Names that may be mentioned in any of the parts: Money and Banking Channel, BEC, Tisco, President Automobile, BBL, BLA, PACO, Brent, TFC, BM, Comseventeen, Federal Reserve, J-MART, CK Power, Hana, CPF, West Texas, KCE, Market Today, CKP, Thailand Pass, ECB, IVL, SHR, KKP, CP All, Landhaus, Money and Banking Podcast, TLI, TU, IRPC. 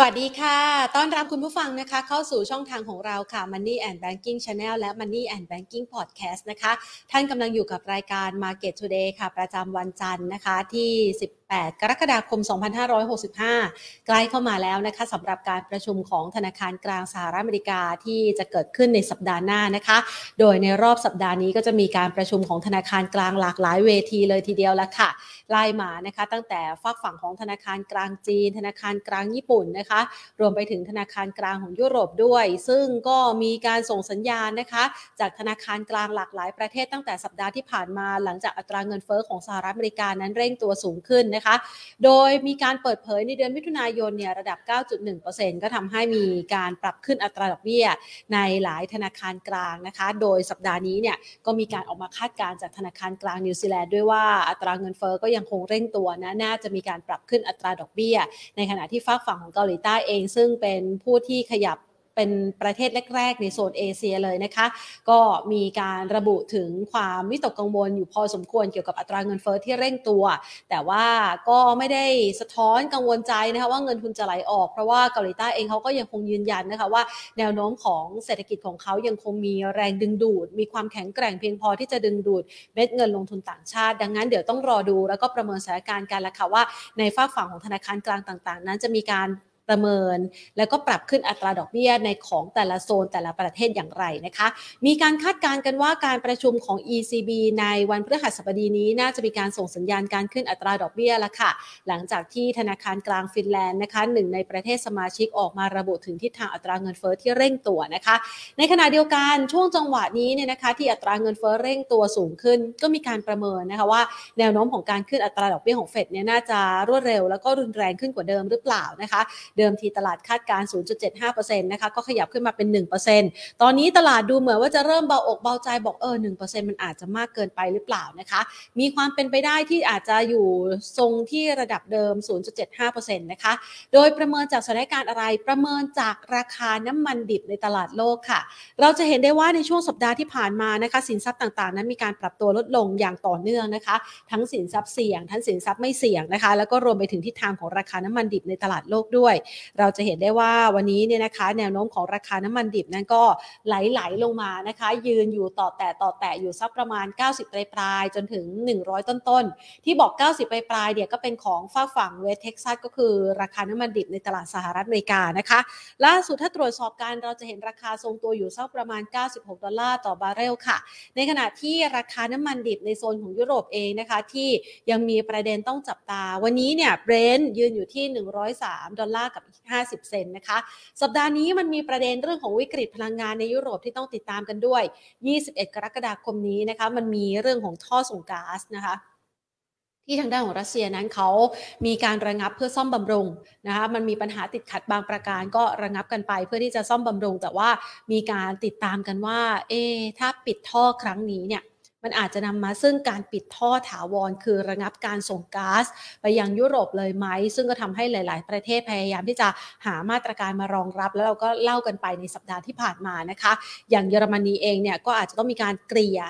สวัสดีค่ะต้อนรับคุณผู้ฟังนะคะเข้าสู่ช่องทางของเราค่ะ Money and Banking Channel และ Money and Banking Podcast นะคะท่านกำลังอยู่กับรายการ Market Today ค่ะประจำวันจันทร์นะคะที่18กรกฎาคม2565ใกล้เข้ามาแล้วนะคะสำหรับการประชุมของธนาคารกลางสหรัฐอเมริกาที่จะเกิดขึ้นในสัปดาห์หน้านะคะโดยในรอบสัปดาห์นี้ก็จะมีการประชุมของธนาคารกลางหลากหลายเวทีเลยทีเดียวละค่ะไล่มานะคะตั้งแต่ฝากฝั่งของธนาคารกลางจีนธนาคารกลางญี่ปุ่นนะคะรวมไปถึงธนาคารกลางของยุโรปด้วยซึ่งก็มีการส่งสัญญาณนะคะจากธนาคารกลางหลากหลายประเทศตั้งแต่สัปดาห์ที่ผ่านมาหลังจากอัตราเงินเฟ้อของสหรัฐอเมริกานั้นเร่งตัวสูงขึ้นนะคะโดยมีการเปิดเผยในเดือนมิถุนายนเนี่ยระดับ 9.1% ก็ทำให้มีการปรับขึ้นอัตราดอกเบี้ยในหลายธนาคารกลางนะคะโดยสัปดาห์นี้เนี่ยก็มีการออกมาคาดการณ์จากธนาคารกลางนิวซีแลนด์ด้วยว่าอัตราเงินเฟ้อก็ยังคงเร่งตัวนะน่าจะมีการปรับขึ้นอัตราดอกเบี้ยในขณะที่ฝากฝั่งของเกาหลีใต้เองซึ่งเป็นผู้ที่ขยับเป็นประเทศแรกๆในโซนเอเชียเลยนะคะก็มีการระบุถึงความวิตกกังวลอยู่พอสมควรเกี่ยวกับอัตราเงินเฟ้อที่เร่งตัวแต่ว่าก็ไม่ได้สะท้อนกังวลใจนะคะว่าเงินทุนจะไหลออกเพราะว่าเกาหลีใต้เองเขาก็ยังคงยืนยันนะคะว่าแนวโน้มของเศรษฐกิจของเขายังคงมีแรงดึงดูดมีความแข็งแกร่งเพียงพอที่จะดึงดูดเม็ดเงินลงทุนต่างชาติดังนั้นเดี๋ยวต้องรอดูแล้วก็ประเมินสถานการณ์กันละค่ะว่าในฝากฝั่งของธนาคารกลางต่างๆนั้นจะมีการประเมินแล้วก็ปรับขึ้นอัตราดอกเบี้ยในของแต่ละโซนแต่ละประเทศอย่างไรนะคะมีการคาดการณ์กันว่าการประชุมของ ECB ในวันพฤหัสบดีนี้น่าจะมีการส่งสัญญาณการขึ้นอัตราดอกเบี้ยละค่ะหลังจากที่ธนาคารกลางฟินแลนด์นะคะหนึ่งในประเทศสมาชิกออกมาระบุถึงทิศทางอัตราเงินเฟ้อที่เร่งตัวนะคะในขณะเดียวกันช่วงจังหวะนี้เนี่ยนะคะที่อัตราเงินเฟ้อเร่งตัวสูงขึ้นก็มีการประเมินนะคะว่าแนวโน้มของการขึ้นอัตราดอกเบี้ยของเฟดเนี่ยน่าจะรวดเร็วแล้วก็รุนแรงขึ้นกว่าเดิมหรือเปล่านะคะเดิมทีตลาดคาดการ 0.75% นะคะก็ขยับขึ้นมาเป็น 1% ตอนนี้ตลาดดูเหมือนว่าจะเริ่มเบาอกเบาใจบอก1% มันอาจจะมากเกินไปหรือเปล่านะคะมีความเป็นไปได้ที่อาจจะอยู่ทรงที่ระดับเดิม 0.75% นะคะโดยประเมินจากสถานการณ์อะไรประเมินจากราคาน้ำมันดิบในตลาดโลกค่ะเราจะเห็นได้ว่าในช่วงสัปดาห์ที่ผ่านมานะคะสินทรัพย์ต่างๆนั้นมีการปรับตัวลดลงอย่างต่อเนื่องนะคะทั้งสินทรัพย์เสี่ยงทั้งสินทรัพย์ไม่เสี่ยงนะคะแล้วก็รวมไปถึงทิศทางของราคาน้ำมันดิบในตลาดโลกด้วยเราจะเห็นได้ว่าวันนี้เนี่ยนะคะแนวโน้มของราคาน้ำมันดิบนั้นก็ไหลลงมานะคะยืนอยู่ต่อแต่อยู่สักประมาณ90ปลายๆจนถึง100ต้นๆที่บอก90ปลายๆเนี่ยก็เป็นของฝากฝั่งเวสเท็กซัสก็คือราคาน้ำมันดิบในตลาดสหรัฐอเมริกานะคะล่าสุดถ้าตรวจสอบกันเราจะเห็นราคาทรงตัวอยู่สักประมาณ96ดอลลาร์ต่อบาร์เรลค่ะในขณะที่ราคาน้ำมันดิบในโซนของยุโรปเองนะคะที่ยังมีประเด็นต้องจับตาวันนี้เนี่ย Brent ยืนอยู่ที่103ดอลลาร์กับ50 เซนต์นะคะสัปดาห์นี้มันมีประเด็นเรื่องของวิกฤตพลังงานในยุโรปที่ต้องติดตามกันด้วย21กรกฎาคมนี้นะคะมันมีเรื่องของท่อส่งก๊าซนะคะที่ทางด้านของรัสเซียนั้นเขามีการระงับเพื่อซ่อมบำรุงนะคะมันมีปัญหาติดขัดบางประการก็ระงับกันไปเพื่อที่จะซ่อมบำรุงแต่ว่ามีการติดตามกันว่าถ้าปิดท่อครั้งนี้เนี่ยมันอาจจะนำมาซึ่งการปิดท่อถาวรคือระงับการส่งก๊าซไปยังยุโรปเลยไหมซึ่งก็ทำให้หลายๆประเทศพยายามที่จะหามาตรการมารองรับแล้วเราก็เล่ากันไปในสัปดาห์ที่ผ่านมานะคะอย่างเยอรมนีเองเนี่ยก็อาจจะต้องมีการเกลี่ย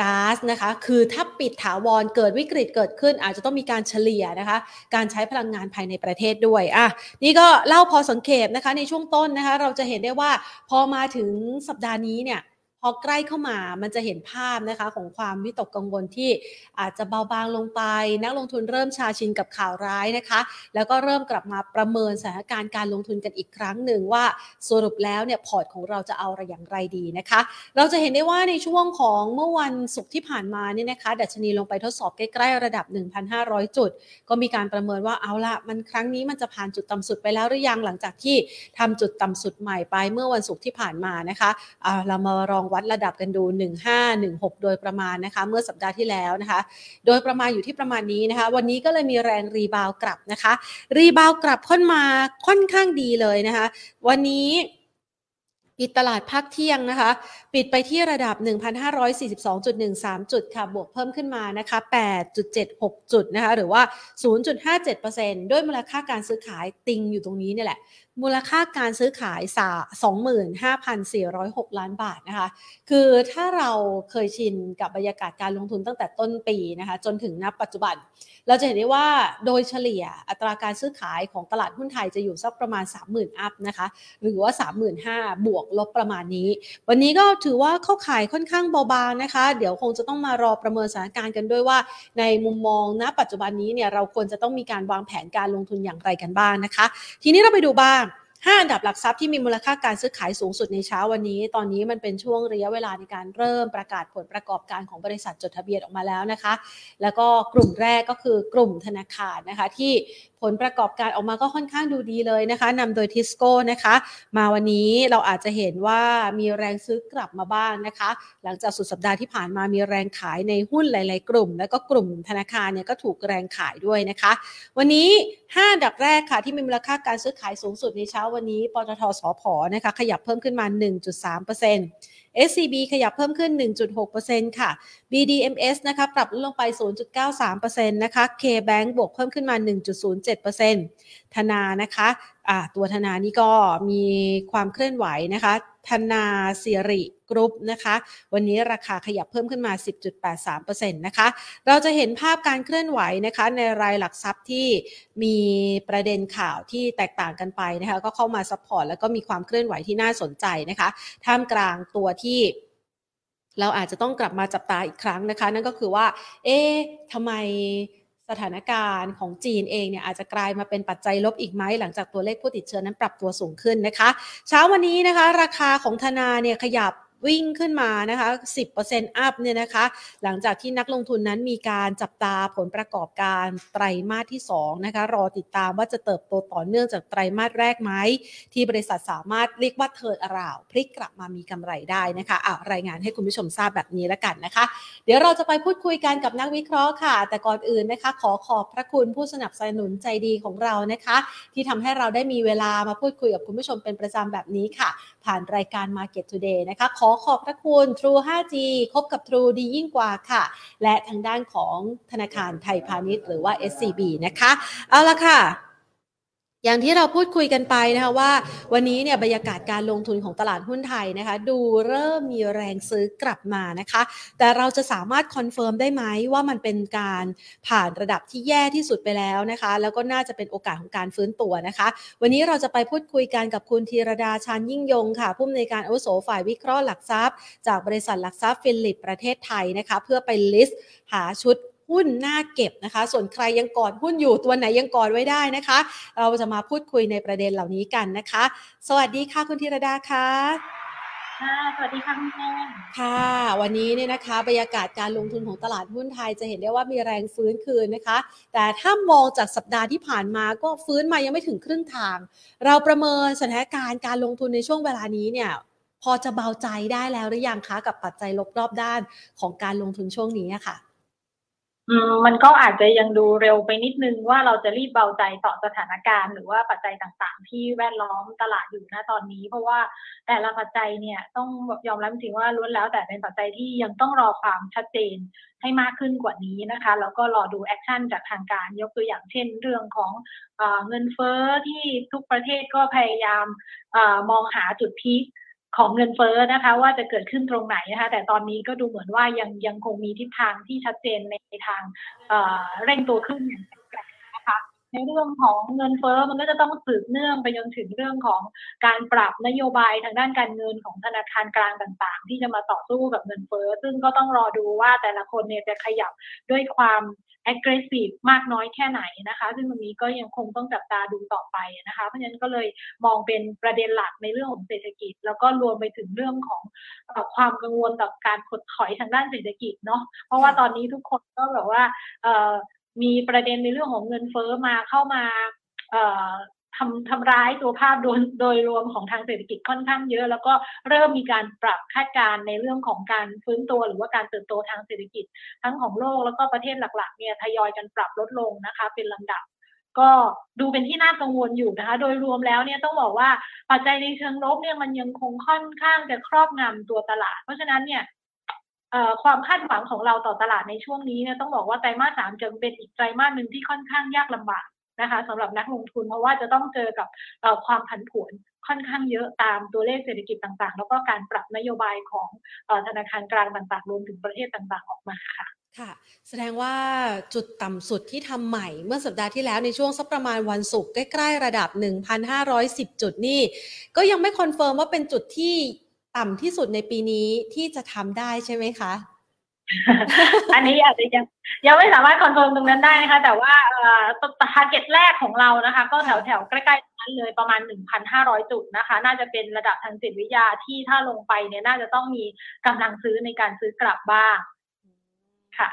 ก๊าซนะคะคือถ้าปิดถาวรเกิดวิกฤตเกิดขึ้นอาจจะต้องมีการเฉลี่ยนะคะการใช้พลังงานภายในประเทศด้วยนี่ก็เล่าพอสังเกตนะคะในช่วงต้นนะคะเราจะเห็นได้ว่าพอมาถึงสัปดาห์นี้เนี่ยพอใกล้เข้ามามันจะเห็นภาพนะคะของความวิตกกังวลที่อาจจะเบาบางลงไปนักลงทุนเริ่มชาชินกับข่าวร้ายนะคะแล้วก็เริ่มกลับมาประเมินสถานการณ์การลงทุนกันอีกครั้งหนึ่งว่าสรุปแล้วเนี่ยพอร์ตของเราจะเอาอะไรอย่างไรดีนะคะเราจะเห็นได้ว่าในช่วงของเมื่อวันศุกร์ที่ผ่านมาเนี่ยนะคะดัชนีลงไปทดสอบใกล้ๆระดับ 1,500 จุดก็มีการประเมินว่าเอาละมันครั้งนี้มันจะผ่านจุดต่ำสุดไปแล้วหรือยังหลังจากที่ทำจุดต่ำสุดใหม่ไปเมื่อวันศุกร์ที่ผ่านมานะคะเรามารองวัดระดับกันดู1516โดยประมาณนะคะเมื่อสัปดาห์ที่แล้วนะคะโดยประมาณอยู่ที่ประมาณนี้นะคะวันนี้ก็เลยมีแรงรีบาวกลับนะคะรีบาวกลับค่อนข้างดีเลยนะคะวันนี้ ปิดตลาดภาคเที่ยงนะคะปิดไปที่ระดับ 1,542.13 จุดค่ะบวกเพิ่มขึ้นมานะคะ 8.76 จุดนะคะหรือว่า 0.57% ด้วยมูลค่าการซื้อขายติงอยู่ตรงนี้เนี่ยแหละมูลค่าการซื้อขาย 25,406 ล้านบาทนะคะคือถ้าเราเคยชินกับบรรยากาศการลงทุนตั้งแต่ต้นปีนะคะจนถึงณปัจจุบันเราจะเห็นได้ว่าโดยเฉลี่ยอัตราการซื้อขายของตลาดหุ้นไทยจะอยู่สักประมาณ 30,000 อัพนะคะหรือว่า 35,000 บวกลบประมาณนี้วันนี้ก็ถือว่าเข้าขายค่อนข้างเบาบางนะคะเดี๋ยวคงจะต้องมารอประเมินสถานการณ์กันด้วยว่าในมุมมองณปัจจุบันนี้เนี่ยเราควรจะต้องมีการวางแผนการลงทุนอย่างไรกันบ้าง นะคะทีนี้เราไปดูบ้าง5อันดับหลักทรัพย์ที่มีมูลค่าการซื้อขายสูงสุดในเช้าวันนี้ตอนนี้มันเป็นช่วงระยะเวลาในการเริ่มประกาศผลประกอบการของบริษัทจดทะเบียนออกมาแล้วนะคะแล้วก็กลุ่มแรกก็คือกลุ่มธนาคารนะคะที่ผลประกอบการออกมาก็ค่อนข้างดูดีเลยนะคะนำโดยทิสโก้นะคะมาวันนี้เราอาจจะเห็นว่ามีแรงซื้อกลับมาบ้างนะคะหลังจากสุดสัปดาห์ที่ผ่านมามีแรงขายในหุ้นหลายๆกลุ่มแล้วก็กลุ่มธนาคารเนี่ยก็ถูกแรงขายด้วยนะคะวันนี้5อันดับแรกค่ะที่มีมูลค่าการซื้อขายสูงสุดในเช้าวันนี้ปตท.สผ.นะคะขยับเพิ่มขึ้นมา 1.3%SCB ขยับเพิ่มขึ้น 1.6% ค่ะ BDMs นะคะปรับลงไป 0.93% นะคะ KBank บวกเพิ่มขึ้นมา 1.07% ธนานะคะตัวธนานี่ก็มีความเคลื่อนไหวนะคะธนาสิริกรุ๊ปนะคะวันนี้ราคาขยับเพิ่มขึ้นมา 10.83% นะคะเราจะเห็นภาพการเคลื่อนไหวนะคะในรายหลักทรัพย์ที่มีประเด็นข่าวที่แตกต่างกันไปนะคะก็เข้ามาซัพพอร์ตแล้วก็มีความเคลื่อนไหวที่น่าสนใจนะคะท่ามกลางตัวที่เราอาจจะต้องกลับมาจับตาอีกครั้งนะคะนั่นก็คือว่าทำไมสถานการณ์ของจีนเองเนี่ยอาจจะกลายมาเป็นปัจจัยลบอีกไหมหลังจากตัวเลขผู้ติดเชื้อนั้นปรับตัวสูงขึ้นนะคะเช้าวันนี้นะคะราคาของธนาเนี่ยขยับวิ่งขึ้นมานะคะ 10% up เนี่ยนะคะหลังจากที่นักลงทุนนั้นมีการจับตาผลประกอบการไตรมาสที่2นะคะรอติดตามว่าจะเติบโตต่อเนื่องจากไตรมาสแรกไหมที่บริษัทสามารถเรียกว่าเทิร์นอราวด์พลิกกลับมามีกำไรได้นะคะรายงานให้คุณผู้ชมทราบแบบนี้ละกันนะคะเดี๋ยวเราจะไปพูดคุยกันกับนักวิเคราะห์ค่ะแต่ก่อนอื่นนะคะขอขอบพระคุณผู้สนับสนุนใจดีของเรานะคะที่ทำให้เราได้มีเวลามาพูดคุยกับคุณผู้ชมเป็นประจำแบบนี้ค่ะผ่านรายการ Market Today นะคะขอขอบพระคุณ True 5G คบกับ True ดียิ่งกว่าค่ะและทางด้านของธนาคารไทยพาณิชย์หรือว่า SCB นะคะเอาล่ะค่ะอย่างที่เราพูดคุยกันไปนะคะว่าวันนี้เนี่ยบรรยากาศการลงทุนของตลาดหุ้นไทยนะคะดูเริ่มมีแรงซื้อกลับมานะคะแต่เราจะสามารถคอนเฟิร์มได้ไหมว่ามันเป็นการผ่านระดับที่แย่ที่สุดไปแล้วนะคะแล้วก็น่าจะเป็นโอกาสของการฟื้นตัวนะคะวันนี้เราจะไปพูดคุยกันกับคุณธีรดา ชานยิ่งยงค่ะผู้อำนวยการอาวุโสฝ่ายวิเคราะห์หลักทรัพย์จากบริษัทหลักทรัพย์ฟิลิปประเทศไทยนะคะเพื่อไปลิสต์หาชุดหุ้นน่าเก็บนะคะส่วนใครยังกอดหุ้นอยู่ตัวไหนยังกอดไว้ได้นะคะเราจะมาพูดคุยในประเด็นเหล่านี้กันนะคะสวัสดีค่ะคุณธีรดาค่ะสวัสดีค่ะคุณแม่ค่ะวันนี้เนี่ยนะคะบรรยากาศการลงทุนของตลาดหุ้นไทยจะเห็นได้ว่ามีแรงฟื้นคืนนะคะแต่ถ้ามองจากสัปดาห์ที่ผ่านมาก็ฟื้นมายังไม่ถึงครึ่งทางเราประเมินสถานการณ์การลงทุนในช่วงเวลานี้เนี่ยพอจะเบาใจได้แล้วหรือยังคะกับปัจจัยลบรอบด้านของการลงทุนช่วงนี้ค่ะมันก็อาจจะยังดูเร็วไปนิดนึงว่าเราจะรีบเบาใจต่อสถานการณ์หรือว่าปัจจัยต่างๆที่แวดล้อมตลาดอยู่ณตอนนี้เพราะว่าแต่ละปัจจัยเนี่ยต้องยอมรับจริงว่าล้วนแล้วแต่เป็นปัจจัยที่ยังต้องรอความชัดเจนให้มากขึ้นกว่านี้นะคะแล้วก็รอดูแอคชั่นจากทางการยกตัวอย่างเช่นเรื่องของเงินเฟ้อที่ทุกประเทศก็พยายามมองหาจุดพีคของเงินเฟ้อนะคะว่าจะเกิดขึ้นตรงไหนนะคะแต่ตอนนี้ก็ดูเหมือนว่ายังคงมีทิศทางที่ชัดเจนในทางเร่งตัวขึ้นอย่างแปลกๆนะคะในเรื่องของเงินเฟ้อมันก็จะต้องสืบเนื่องไปจนถึงเรื่องของการปรับนโยบายทางด้านการเงินของธนาคารกลางต่างๆที่จะมาต่อสู้กับเงินเฟ้อซึ่งก็ต้องรอดูว่าแต่ละคนเนี่ยจะขยับด้วยความaggressive มากน้อยแค่ไหนนะคะซึ่งตรงนี้ก็ยังคงต้องจับตาดูต่อไปนะคะเพราะฉะนั้นก็เลยมองเป็นประเด็นหลักในเรื่องของเศรษฐกิจแล้วก็รวมไปถึงเรื่องของความกังวลต่อการถดถอยทางด้านเศรษฐกิจเนาะเพราะว่าตอนนี้ทุกคนก็แบบว่ามีประเด็นในเรื่องของเงินเฟ้อมาเข้ามาทำร้ายตัวภาพโดยรวมของทางเศรษฐกิจค่อนข้างเยอะแล้วก็เริ่มมีการปรับคาดการณ์ในเรื่องของการฟื้นตัวหรือว่าการเติบโตทางเศรษฐกิจทั้งของโลกแล้วก็ประเทศหลักๆเนี่ยทยอยกันปรับลดลงนะคะเป็นลำดับ ก็ดูเป็นที่น่ากังวลอยู่นะคะโดยรวมแล้วเนี่ยต้องบอกว่าปัจจัยในเชิงลบเนี่ยมันยังคงค่อนข้างจะครอบงำตัวตลาดเพราะฉะนั้นเนี่ยความคาดหวังของเราต่อตลาดในช่วงนี้เนี่ยต้องบอกว่าไตรมาส 3จะเป็นอีกไตรมาสนึงที่ค่อนข้างยากลำบากนะคะสำหรับนักลงทุนเพราะว่าจะต้องเจอกับความผันผวนค่อนข้างเยอะตามตัวเลขเศรษฐกิจต่างๆแล้วก็การปรับนโยบายของธนาคารกลางต่างๆรวมถึงประเทศต่างๆออกมาค่ะค่ะแสดงว่าจุดต่ำสุดที่ทำใหม่เมื่อสัปดาห์ที่แล้วในช่วงสักประมาณวันศุกร์ใกล้ๆระดับ 1,510 จุดนี่ก็ยังไม่คอนเฟิร์มว่าเป็นจุดที่ต่ำที่สุดในปีนี้ที่จะทำได้ใช่ไหมคะอันนี้อาจจะยังไม่สามารถคอนเฟิร์มตรงนั้นได้นะคะแต่ว่าทาร์เก็ตแรกของเรานะคะก็แถวๆใกล้ๆนั้นเลยประมาณ 1,500 จุดนะคะน่าจะเป็นระดับทางจิตวิทยาที่ถ้าลงไปเนี่ยน่าจะต้องมีกำลังซื้อในการซื้อกลับบ้างค่ะ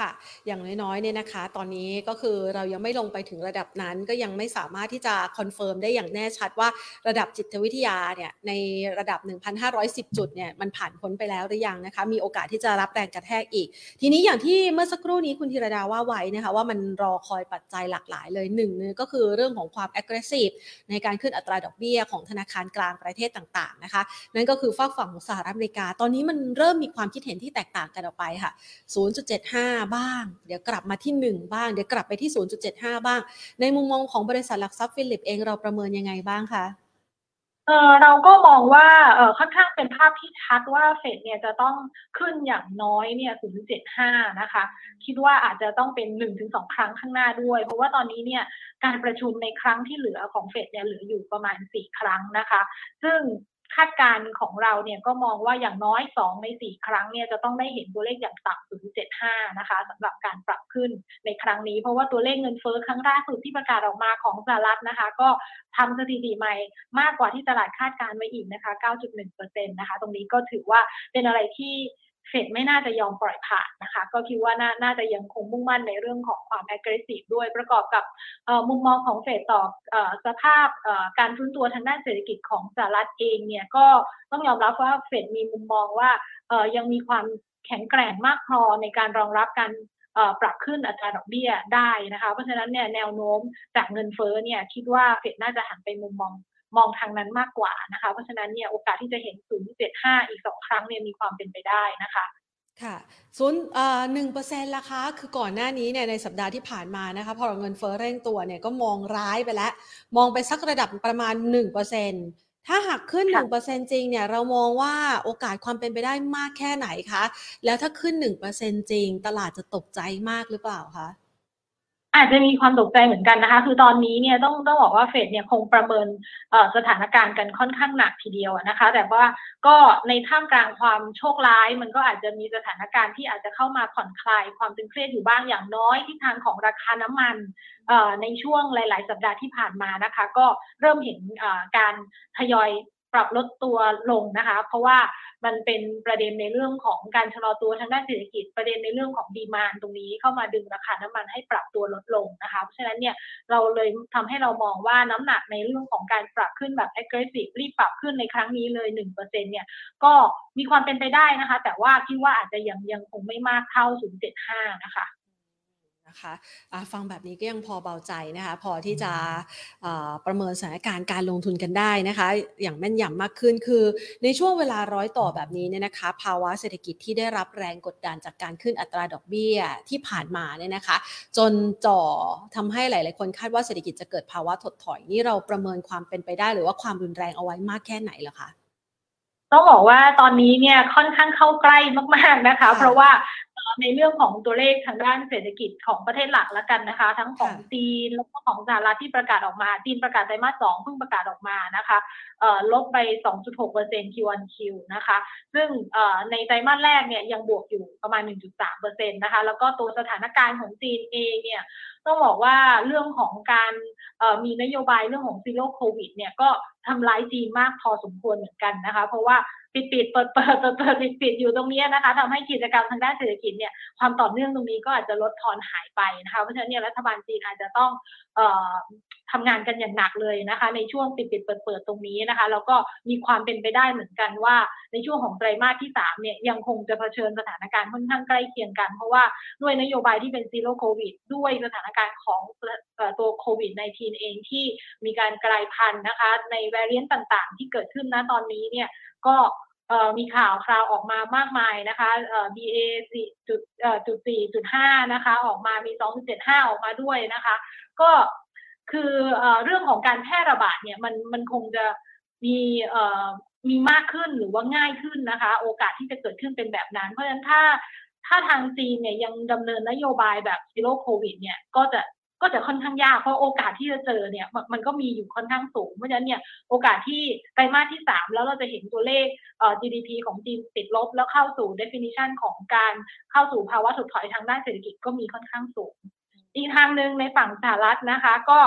ค่ะอย่างน้อยๆเนี่ยนะคะตอนนี้ก็คือเรายังไม่ลงไปถึงระดับนั้นก็ยังไม่สามารถที่จะคอนเฟิร์มได้อย่างแน่ชัดว่าระดับจิตวิทยาเนี่ยในระดับ 1,510 จุดเนี่ยมันผ่านพ้นไปแล้วหรือยังนะคะมีโอกาสที่จะรับแรงกระแทกอีกทีนี้อย่างที่เมื่อสักครู่นี้คุณธีรดาว่าไว้นะคะว่ามันรอคอยปัจจัยหลากหลายเลยหนึ่งเนี่ยก็คือเรื่องของความ aggressive ในการขึ้นอัตราดอกเบี้ยของธนาคารกลางประเทศต่างๆนะคะนั่นก็คือฝั่งของสหรัฐอเมริกาตอนนี้มันเริ่มมีความคิดเห็นที่แตกต่างกันออกไปค่ะ 0.75บ้างเดี๋ยวกลับมาที่1บ้างเดี๋ยวกลับไปที่ 0.75 บ้างในมุมมองของบริษัทหลักทรัพย์ฟิลิปเองเราประเมินยังไงบ้างคะเราก็มองว่าค่อนข้างเป็นภาพที่ชัดว่าเฟดเนี่ยจะต้องขึ้นอย่างน้อยเนี่ย 0.75 นะคะคิดว่าอาจจะต้องเป็น 1-2 ครั้งข้างหน้าด้วยเพราะว่าตอนนี้เนี่ยการประชุมในครั้งที่เหลือของเฟดเนี่ยเหลืออยู่ประมาณ4ครั้งนะคะซึ่งคาดการณ์ของเราเนี่ยก็มองว่าอย่างน้อย2ใน4ครั้งเนี่ยจะต้องได้เห็นตัวเลขอย่างต่ำ 0.75 นะคะสำหรับการปรับขึ้นในครั้งนี้เพราะว่าตัวเลขเงินเฟ้อครั้งล่าสุดที่ประกาศออกมาของสหรัฐนะคะก็ทำสถิติใหม่มากกว่าที่ตลาดคาดการณ์ไว้อีกนะคะ 9.1% นะคะตรงนี้ก็ถือว่าเป็นอะไรที่เฟดไม่น่าจะยอมปล่อยผ่านนะคะก็คิดว่าน่าจะยังคงมุ่งมั่นในเรื่องของความ aggressive ด้วยประกอบกับมุมมองของเฟดต่อสภาพการฟื้นตัวทางด้านเศรษฐกิจของสหรัฐเองเนี่ยก็ต้องยอมรับว่าเฟดมีมุมมองว่ายังมีความแข็งแกร่งมากพอในการรองรับการปรับขึ้นอัตราดอกเบี้ยได้นะคะเพราะฉะนั้นเนี่ยแนวโน้มจากเงินเฟ้อเนี่ยคิดว่าเฟดน่าจะหันไปมองทางนั้นมากกว่านะคะเพราะฉะนั้นเนี่ยโอกาสที่จะเห็น 0.75 อีก2ครั้งเนี่ยมีความเป็นไปได้นะคะค่ะ 1% ราคาคือก่อนหน้านี้เนี่ยในสัปดาห์ที่ผ่านมานะคะพอเงินเฟ้อเร่งตัวเนี่ยก็มองร้ายไปแล้วมองไปสักระดับประมาณ 1% ถ้าหากขึ้น 1% จริงเนี่ยเรามองว่าโอกาสความเป็นไปได้มากแค่ไหนคะแล้วถ้าขึ้น 1% จริงตลาดจะตกใจมากหรือเปล่าคะอาจจะมีความตกใจเหมือนกันนะคะคือตอนนี้เนี่ยต้องบอกว่าเฟดเนี่ยคงประเมินสถานการณ์กันค่อนข้างหนักทีเดียวนะคะแต่ว่าก็ในท่ามกลางความโชคร้ายมันก็อาจจะมีสถานการณ์ที่อาจจะเข้ามาผ่อนคลายความตึงเครียดอยู่บ้างอย่างน้อยทิศทางของราคาน้ำมันในช่วงหลายๆสัปดาห์ที่ผ่านมานะคะก็เริ่มเห็นการทยอยปรับลดตัวลงนะคะเพราะว่ามันเป็นประเด็นในเรื่องของการชะลอตัวทางด้านเศรษฐกิจประเด็นในเรื่องของดีมานด์ตรงนี้เข้ามาดึงราคาน้ำมันให้ปรับตัวลดลงนะคะเพราะฉะนั้นเนี่ยเราเลยทำให้เรามองว่าน้ำหนักในเรื่องของการปรับขึ้นแบบ aggressive รีบปรับขึ้นในครั้งนี้เลย 1% เนี่ยก็มีความเป็นไปได้นะคะแต่ว่าคิดว่าอาจจะยังคงไม่มากเท่า 0.75 นะคะฟังแบบนี้ก็ยังพอเบาใจนะคะพอที่จะประเมินสถานการณ์การลงทุนกันได้นะคะอย่างแม่นยำมากขึ้นคือในช่วงเวลาร้อยต่อแบบนี้เนี่ยนะคะภาวะเศรษฐกิจที่ได้รับแรงกดดันจากการขึ้นอัตราดอกเบี้ยที่ผ่านมาเนี่ยนะคะจนจ่อทำให้หลายๆคนคาดว่าเศรษฐกิจจะเกิดภาวะถดถอยนี่เราประเมินความเป็นไปได้หรือว่าความรุนแรงเอาไว้มากแค่ไหนเหรอคะต้องบอกว่าตอนนี้เนี่ยค่อนข้างเข้าใกล้มากๆนะคะเพราะว่าในเรื่องของตัวเลขทางด้านเศรษฐกิจของประเทศหลักละกันนะคะทั้งของจีนแล้วก็ของสหรัฐที่ประกาศออกมาจีนประกาศไตรมาส 2เพิ่งประกาศออกมานะคะลบไป 2.6% Q-on-Q นะคะซึ่งในไตรมาสแรกเนี่ยยังบวกอยู่ประมาณ 1.3% นะคะแล้วก็ตัวสถานการณ์ของจีนเองเนี่ยต้องบอกว่าเรื่องของการมีนโยบายเรื่องของซีโร่โควิดเนี่ยก็ทำร้ายจีนมากพอสมควรเหมือนกันนะคะเพราะว่าปิดเปิดเปิดเปิดปิดอยู่ตรงนี้นะคะทำให้กิจกรรมทางด้านเศรษฐกิจเนี่ยความต่อเนื่องตรงนี้ก็อาจจะลดทอนหายไปนะคะเพราะฉะนั้นเนี่ยรัฐบาลจีนอาจจะต้อง ทำงานกันอย่างหนักเลยนะคะในช่วงปิดๆเปิดๆตรงนี้นะคะแล้วก็มีความเป็นไปได้เหมือนกันว่าในช่วงของไตรมาสที่3เนี่ยยังคงจะเผชิญสถานการณ์ค่อนข้างใกล้เคียงกันเพราะว่าด้วยนโยบายที่เป็นซีโร่โควิดด้วยสถานการณ์ของตัวโควิด -19 เองที่มีการกลายพันธุ์นะคะใน variant ต่างๆที่เกิดขึ้นณตอนนี้เนี่ยก็มีข่าวคราวออกมามากมายนะคะBA 4.4.5 นะคะออกมามี 2.75 ออกมาด้วยนะคะก็คือเรื่องของการแพร่ระบาดเนี่ยมันคงจะมีมากขึ้นหรือว่าง่ายขึ้นนะคะโอกาสที่จะเกิดขึ้นเป็นแบบนั้นเพราะฉะนั้นถ้าทางจีนเนี่ยยังดำเนินนโยบายแบบซีโร่โควิดเนี่ยก็จะค่อนข้างยากเพราะโอกาสที่จะเจอเนี่ยมันก็มีอยู่ค่อนข้างสูงเพราะฉะนั้นเนี่ยโอกาสที่ไตรมาสที่3แล้วเราจะเห็นตัวเลขGDP ของจีนติดลบแล้วเข้าสู่ definition ของการเข้าสู่ภาวะถดถอยทางด้านเศรษฐกิจก็มีค่อนข้างสูงอีกทางนึงในฝั่งสหรัฐนะคะก็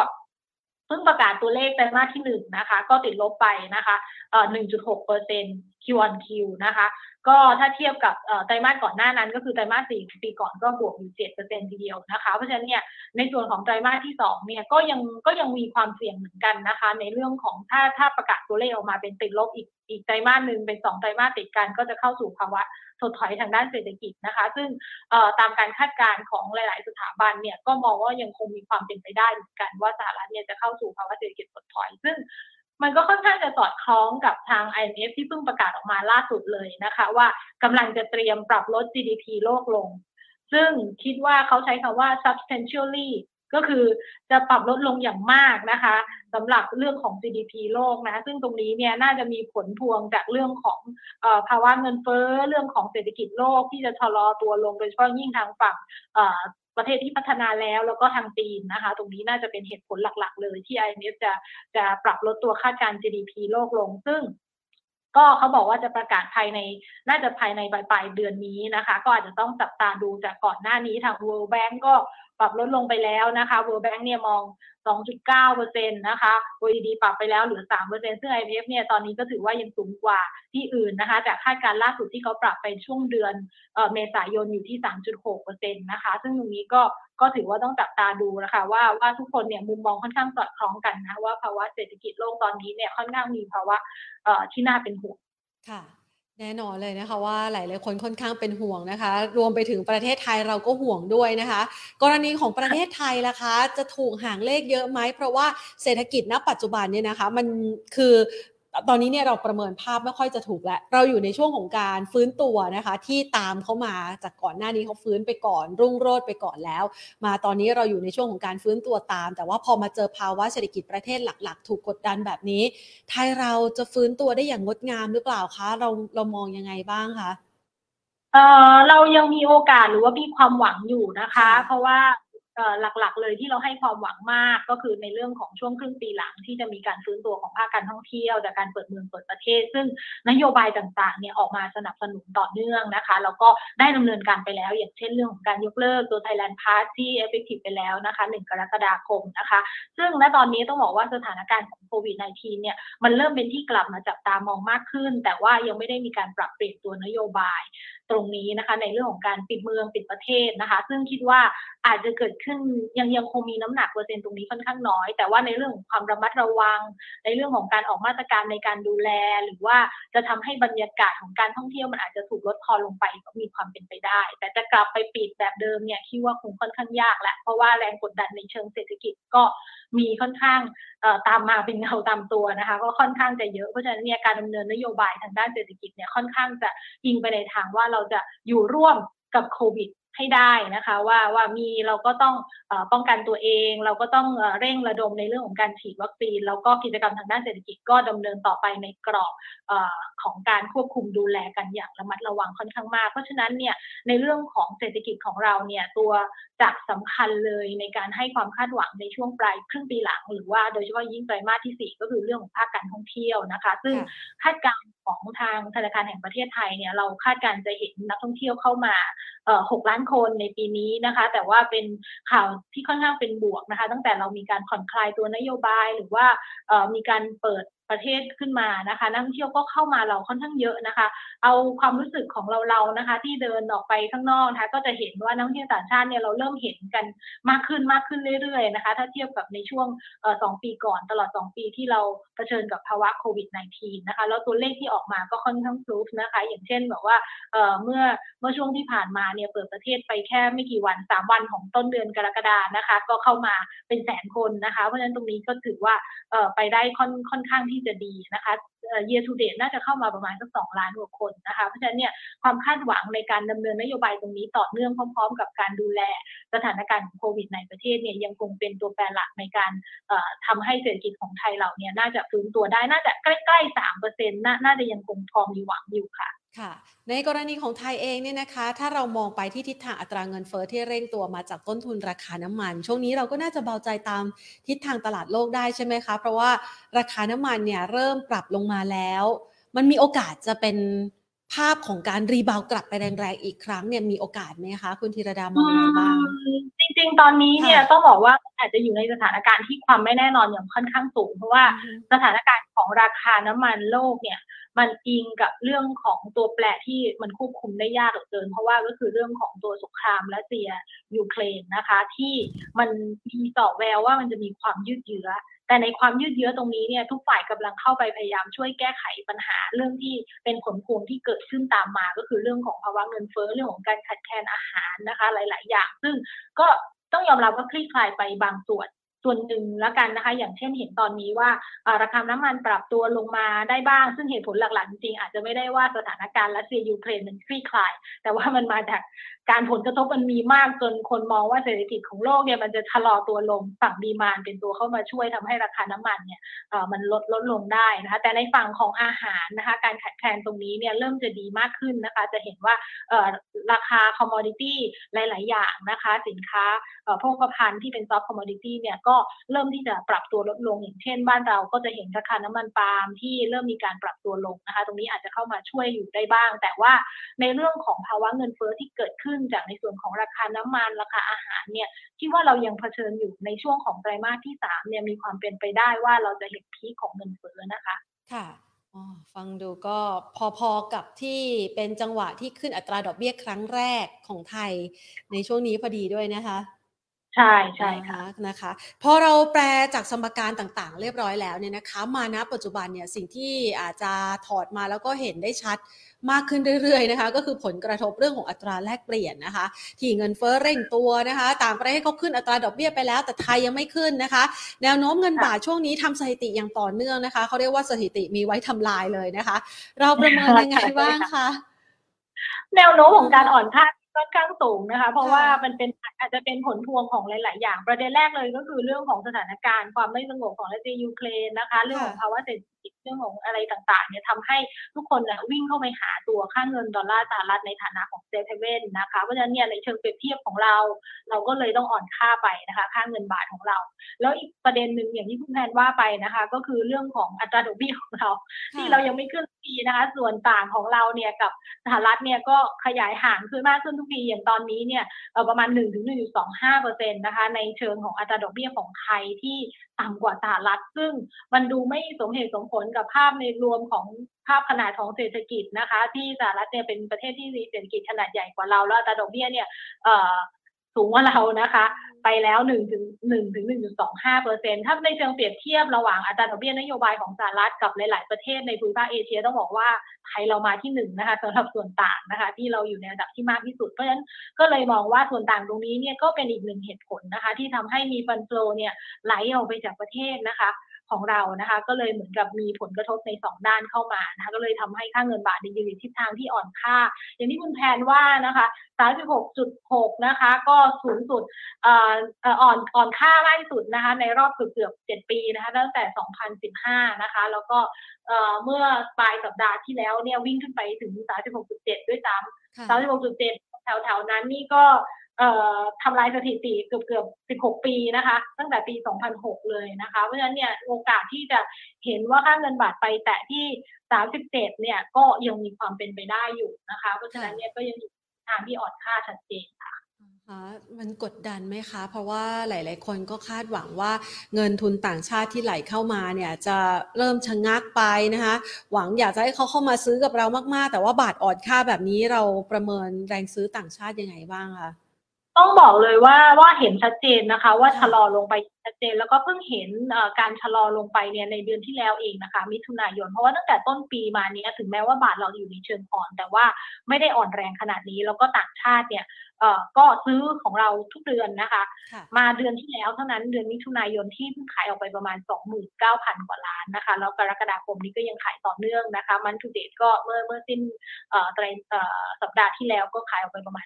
เพิ่งประกาศตัวเลขไตรมาสที่1นะคะก็ติดลบไปนะคะ1.6% Q on Q นะคะก็ถ้าเทียบกับไตรมาสก่อนหน้านั้นก็คือไตรมาส4ของปีก่อนก็บวกอยู่ 7% ทีเดียวนะคะเพราะฉะนั้นเนี่ยในส่วนของไตรมาสที่2เนี่ยก็ยังมีความเสี่ยงเหมือนกันนะคะในเรื่องของถ้าประกาศตัวเลขออกมาเป็นติดลบอีกไตรมาสนึงเป็น2ไตรมาสติดกันก็จะเข้าสู่ภาวะถดถอยทางด้านเศรษฐกิจนะคะซึ่งตามการคาดการณ์ของหลายๆสถาบันเนี่ยก็มองว่ายังคงมีความเป็นไปได้เหมือนกันว่าสหรัฐเนี่ยจะเข้าสู่ภาวะเศรษฐกิจถดถอยซึ่งมันก็ค่อนข้างจะสอดคล้องกับทาง IMF ที่เพิ่งประกาศออกมาล่าสุดเลยนะคะว่ากำลังจะเตรียมปรับลด GDP โลกลงซึ่งคิดว่าเขาใช้คำว่า substantially ก็คือจะปรับลดลงอย่างมากนะคะสำหรับเรื่องของ GDP โลกนะซึ่งตรงนี้เนี่ยน่าจะมีผลพวงจากเรื่องของภาวะเงินเฟ้อเรื่องของเศรษฐกิจโลกที่จะชะลอตัวลงโดยเฉพาะยิ่งทางฝั่งประเทศที่พัฒนาแล้วก็ทางจีนนะคะตรงนี้น่าจะเป็นเหตุผลหลักๆเลยที่ IMF จะปรับลดตัวคาดการณ์ GDP โลกลงซึ่งก็เขาบอกว่าจะประกาศน่าจะภายในปลายเดือนนี้นะคะก็อาจจะต้องจับตาดูจากก่อนหน้านี้ทาง World Bank ก็ปรับลดลงไปแล้วนะคะ World Bank เนี่ยมอง 2.9% นะคะ OECD ปรับไปแล้วเหลือ 3% ซึ่ง IMF เนี่ยตอนนี้ก็ถือว่ายังสูงกว่าที่อื่นนะคะจากคาดการณ์ล่าสุดที่เขาปรับไปช่วงเดือนเมษายนอยู่ที่ 3.6% นะคะซึ่งตรงนี้ก็ถือว่าต้องจับตาดูนะคะว่าทุกคนเนี่ยมุมมองค่อนข้างสอดคล้องกันนะว่าภาวะเศรษฐกิจโลกตอนนี้เนี่ยค่อนข้างมีภาวะที่น่าเป็นห่วงค่ะแน่นอนเลยนะคะว่าหลายๆคนค่อนข้างเป็นห่วงนะคะรวมไปถึงประเทศไทยเราก็ห่วงด้วยนะคะกรณีของประเทศไทยล่ะคะจะถูกหางเลขเยอะไหมเพราะว่าเศรษฐกิจณปัจจุบันเนี่ยนะคะมันคือตอนนี้เนี่ยเราประเมินภาพไม่ค่อยจะถูกแล้วเราอยู่ในช่วงของการฟื้นตัวนะคะที่ตามเขามาจากก่อนหน้านี้เขาฟื้นไปก่อนรุ่งโรจน์ไปก่อนแล้วมาตอนนี้เราอยู่ในช่วงของการฟื้นตัวตามแต่ว่าพอมาเจอภาวะเศรษฐกิจประเทศหลักๆถูกกดดันแบบนี้ไทยเราจะฟื้นตัวได้อย่างงดงามหรือเปล่าคะเรามองยังไงบ้างคะเรายังมีโอกาสหรือว่ามีความหวังอยู่นะคะเพราะว่าหลักๆเลยที่เราให้ความหวังมากก็คือในเรื่องของช่วงครึ่งปีหลังที่จะมีการฟื้นตัวของภาคการท่องเที่ยวจากการเปิดเมืองเปิดประเทศซึ่งนโยบายต่างๆเนี่ยออกมาสนับสนุนต่อเนื่องนะคะแล้วก็ได้ดำเนินการไปแล้วอย่างเช่นเรื่องของการยกเลิกตัว Thailand Pass ที่ effective ไปแล้วนะคะ1กรกฎาคมนะคะซึ่งณตอนนี้ต้องบอกว่าสถานการณ์ของโควิด -19 เนี่ยมันเริ่มเป็นที่กลับมาจับตามองมากขึ้นแต่ว่ายังไม่ได้มีการปรับเปลี่ยนตัวนโยบายตรงนี้นะคะในเรื่องของการปิดเมืองปิดประเทศนะคะซึ่งคิดว่าอาจจะเกิดขึ้นยังคงมีน้ำหนักเปอร์เซ็นต์ตรงนี้ค่อนข้างน้อยแต่ว่าในเรื่องของความระมัดระวังในเรื่องของการออกมาตรการในการดูแลหรือว่าจะทำให้บรรยากาศของการท่องเที่ยวมันอาจจะถูกลดทอนลงไปก็มีความเป็นไปได้แต่จะกลับไปปิดแบบเดิมเนี่ยคิดว่าคงค่อนข้างยากแหละเพราะว่าแรงกดดันในเชิงเศรษฐกิจก็มีค่อนข้างตามมาเป็นเงาตามตัวนะคะก็ค่อนข้างจะเยอะเพราะฉะนั้นเนี่ยการดำเนินนโยบายทางด้านเศรษฐกิจเนี่ยค่อนข้างจะยิงไปในทางว่าเราจะอยู่ร่วมกับโควิดให้ได้นะคะว่ามีเราก็ต้องป้องกันตัวเองเราก็ต้องเร่งระดมในเรื่องของการฉีดวัคซีนแล้วก็กิจกรรมทางด้านเศรษฐกิจก็ดำเนินต่อไปในกรอบของการควบคุมดูแลกันอย่างระมัดระวังค่อนข้างมากเพราะฉะนั้นเนี่ยในเรื่องของเศรษฐกิจของเราเนี่ยตัวจักรสำคัญเลยในการให้ความคาดหวังในช่วงปลายครึ่งปีหลังหรือว่าโดยเฉพาะยิ่งไตรมาสที่4ก็คือเรื่องของภาคการท่องเที่ยวนะคะซึ่งคาดการณ์ของทางธนาคารแห่งประเทศไทยเนี่ยเราคาดการณ์จะเห็นนักท่องเที่ยวเข้ามา6ล้านคนในปีนี้นะคะแต่ว่าเป็นข่าวที่ค่อนข้างเป็นบวกนะคะตั้งแต่เรามีการผ่อนคลายตัวนโยบายหรือว่ามีการเปิด ประเทศขึ้นมานะคะนักท่องเที่ยวก็เข้ามาเราค่อนข้างเยอะนะคะเอาความรู้สึกของเรานะคะที่เดินออกไปข้างนอกนะคะก็จะเห็นว่านักท่องเที่ยวต่างชาติเนี่ยเราเริ่มเห็นกันมากขึ้นเรื่อยๆนะคะถ้าเทียบกับในช่วง2ปีก่อนตลอด2ปีที่เราเผชิญกับภาวะโควิด -19 นะคะแล้วตัวเลขที่ออกมาก็ค่อนข้างสูงนะคะอย่างเช่นแบบว่าเมื่อช่วงที่ผ่านมาเนี่ยเปิดประเทศไปแค่ไม่กี่วัน3วันของต้นเดือนกรกฎาคมนะคะก็เข้ามาเป็นแสนคนนะคะเพราะฉะนั้นตรงนี้ก็ถือว่าไปได้ค่อนข้างที่จะดีนะคะyear to date น่าจะเข้ามาประมาณสัก2ล้านกว่าคนนะคะเพราะฉะนั้นเนี่ยความคาดหวังในการดำเนินนโยบายตรงนี้ต่อเนื่องพร้อมๆกับการดูแลสถานการณ์ของโควิดในประเทศเนี่ยยังคงเป็นตัวแปรหลักในการทำให้เศรษฐกิจของไทยเราเนี่ยน่าจะฟื้นตัวได้น่าจะใกล้ๆ 3% น่าจะยังคงพอมีหวังอยู่ค่ะค่ะในกรณีของไทยเองเนี่ยนะคะถ้าเรามองไปที่ทิศทางอัตราเงินเฟ้อที่เร่งตัวมาจากต้นทุนราคาน้ำมันช่วงนี้เราก็น่าจะเบาใจตามทิศทางตลาดโลกได้ใช่ไหมคะเพราะว่าราคาน้ำมันเนี่ยเริ่มปรับลงมาแล้วมันมีโอกาสจะเป็นภาพของการรีบาวกลับไปแรงๆอีกครั้งเนี่ยมีโอกาสไหมคะคุณธีรดามองยังไงบ้างจริงๆตอนนี้เนี่ยต้องบอกว่าอาจจะอยู่ในสถานการณ์ที่ความไม่แน่นอนอย่างค่อนข้างสูงเพราะว่าสถานการณ์ของราคาน้ำมันโลกเนี่ยมันอิงกับเรื่องของตัวแปรที่มันควบคุมได้ยากเหลือเกินเพราะว่าก็คือเรื่องของตัวสงครามรัสเซียยูเครนนะคะที่มันมีส่อแววว่ามันจะมีความยืดเยื้อแต่ในความยืดเยื้อตรงนี้เนี่ยทุกฝ่ายกำลังเข้าไปพยายามช่วยแก้ไขปัญหาเรื่องที่เป็นผลพวงที่เกิดขึ้นตามมาก็คือเรื่องของภาวะเงินเฟ้อเรื่องของการขาดแคลนอาหารนะคะหลายๆอย่างซึ่งก็ต้องยอมรับว่าคลี่คลายไปบางส่วนหนึ่งแล้วกันนะคะอย่างเช่นเห็นตอนนี้ว่าราคาน้ำมันปรับตัวลงมาได้บ้างซึ่งเหตุผลหลักๆจริงๆอาจจะไม่ได้ว่าสถานการณ์รัสเซียยูเครนมันคลี่คลายแต่ว่ามันมาจากการผลกระทบมันมีมากจนคนมองว่าเศรษฐกิจของโลกเนี่ยมันจะชะลอตัวลงฝั่งดีมานด์เป็นตัวเข้ามาช่วยทำให้ราคาน้ำมันเนี่ยมันลดลงได้นะคะแต่ในฝั่งของอาหารนะคะการขาดแคลนตรงนี้เนี่ยเริ่มจะดีมากขึ้นนะคะจะเห็นว่าราคาคอมมอดิตี้หลายๆอย่างนะคะสินค้าโภคภัณฑ์ที่เป็นซอฟต์คอมมอดิตี้เนี่ยก็เริ่มที่จะปรับตัวลดลงอย่างเช่นบ้านเราก็จะเห็นราคาน้ำมันปาล์มที่เริ่มมีการปรับตัวลงนะคะตรงนี้อาจจะเข้ามาช่วยอยู่ได้บ้างแต่ว่าในเรื่องของภาวะเงินเฟ้อที่เกิดขึ้นจากในส่วนของราคาน้ำมันราคาอาหารเนี่ยที่ว่าเรายังเผชิญอยู่ในช่วงของไตรมาสที่3เนี่ยมีความเป็นไปได้ว่าเราจะเห็นพีคของเงินเฟ้อนะคะค่ะฟังดูก็พอๆกับที่เป็นจังหวะที่ขึ้นอัตราดอกเบี้ยครั้งแรกของไทยในช่วงนี้พอดีด้วยนะคะใช่ใช่ค่ะนะคะพอเราแปลจากสมการต่างๆเรียบร้อยแล้วเนี่ยนะคะมาณปัจจุบันเนี่ยสิ่งที่อาจจะถอดมาแล้วก็เห็นได้ชัดมากขึ้นเรื่อยๆนะคะก็คือผลกระทบเรื่องของอัตราแลกเปลี่ยนนะคะที่เงินเฟ้อเร่งตัวนะคะต่างประเทศเขาขึ้นอัตราดอกเบี้ยไปแล้วแต่ไทยยังไม่ขึ้นนะคะแนวโน้มเงินบาทช่วงนี้ทำสถิติอย่างต่อเนื่องนะคะเขาเรียกว่าสถิติมีไว้ทำลายเลยนะคะเราประเมินยังไงบ้างคะแนวโน้มของการอ่อนค่าค่อนข้างสูงนะคะเพราะว่ามันเป็นอาจจะเป็นผลพวงของหลายๆอย่างประเด็นแรกเลยก็คือเรื่องของสถานการณ์ความไม่สงบของรัสเซียยูเครนนะคะเรื่องของภาวะเศรษฐกิจเรื่องของอะไรต่างๆเนี่ยทำให้ทุกคนเนี่ยวิ่งเข้าไปหาตัวค่าเงินดอลลาร์สหรัฐในฐานะของเซฟเฮเว่นนะคะเพราะฉะนั้นเนี่ยในเชิงเปรียบเทียบของเราก็เลยต้องอ่อนค่าไปนะคะค่าเงินบาทของเราแล้วอีกประเด็นนึงอย่างที่คุณแพนว่าไปนะคะก็คือเรื่องของอัตราดอกเบี้ยของเราที่เรายังไม่ขึ้นทีนะคะส่วนต่างของเราเนี่ยกับสหรัฐเนี่ยก็ขยายห่างขึ้นมากขึ้นทุกปีอย่างตอนนี้เนี่ยประมาณ 1-1.25% นะคะในเชิงของอัตราดอกเบี้ยของไทยที่ต่ำกว่าสหรัฐซึ่งมันดูไม่สมเหตุสมผลกับภาพในรวมของภาพขนาดของเศรษฐกิจนะคะที่สหรัฐเนี่ยเป็นประเทศที่มีเศรษฐกิจขนาดใหญ่กว่าเราแล้วอัตราดอกเบี้ยเนี่ยสูงกว่าเรานะคะไปแล้ว1-1.25% ถ้าในเชิงเปรียบเทียบระหว่างอัตราดอกเบี้ยนโยบายของสหรัฐกับหลายๆประเทศในภูมิภาคเอเชียต้องบอกว่าไทยเรามาที่1นะคะสำหรับส่วนต่างนะคะที่เราอยู่ในระดับที่มากที่สุดเพราะฉะนั้นก็เลยมองว่าส่วนต่างตรงนี้เนี่ยก็เป็นอีกหนึ่งเหตุผลนะคะที่ทำให้มีฟันโฟลเนี่ยไหลออกไปจากประเทศนะคะของเรานะคะก็เลยเหมือนกับมีผลกระทบใน2ด้านเข้ามานะคะก็เลยทำให้ค่าเงินบาทยืนอยู่ทิศทางที่อ่อนค่าอย่างที่คุณแพนว่านะคะ 36.6 นะคะก็สูงสุดอ่อนค่ามากที่สุดนะคะในรอบเกือบ7ปีนะคะตั้งแต่2015นะคะแล้วก็เมื่อปลายสัปดาห์ที่แล้วเนี่ยวิ่งขึ้นไปถึง 36.7 ด้วยซ้ำ 36.7 แถวๆนั้นนี่ก็ทำลายสถิติเกือบ16ปีนะคะตั้งแต่ปี2006เลยนะคะเพราะฉะนั้นเนี่ยโอกาสที่จะเห็นว่าค่าเงินบาทไปแตะที่37เนี่ยก็ยังมีความเป็นไปได้อยู่นะคะเพราะฉะนั้นเนี่ยก็ยังอยู่ทางที่อ่อนค่าชัดเจนค่ะ มันกดดันไหมคะเพราะว่าหลายๆคนก็คาดหวังว่าเงินทุนต่างชาติที่ไหลเข้ามาเนี่ยจะเริ่มชะงักไปนะคะหวังอยากจะให้เขาเข้ามาซื้อกับเรามากๆแต่ว่าบาทอ่อนค่าแบบนี้เราประเมินแรงซื้อต่างชาติยังไงบ้างคะต้องบอกเลยว่าเห็นชัดเจนนะคะว่าชะลอลงไปชัดเจนแล้วก็เพิ่งเห็นการชะลอลงไปเนี่ยในเดือนที่แล้วเองนะคะมิถุนายนเพราะว่าตั้งแต่ต้นปีมาเนี่ยถึงแม้ว่าบาทเราอยู่ในเชิงอ่อนแต่ว่าไม่ได้อ่อนแรงขนาดนี้แล้วก็ต่างชาติเนี่ยก็ซื้อของเราทุกเดือนนะคะมาเดือนที่แล้วเท่านั้นเดือนมิถุนายนที่เพิ่งขายออกไปประมาณ 29,000 กว่าล้านนะคะแล้วกรกฎาคมนี้ก็ยังขายต่อเนื่องนะคะ Month to date ก็เมื่อสิ้นสัปดาห์ที่แล้วก็ขายออกไปประมาณ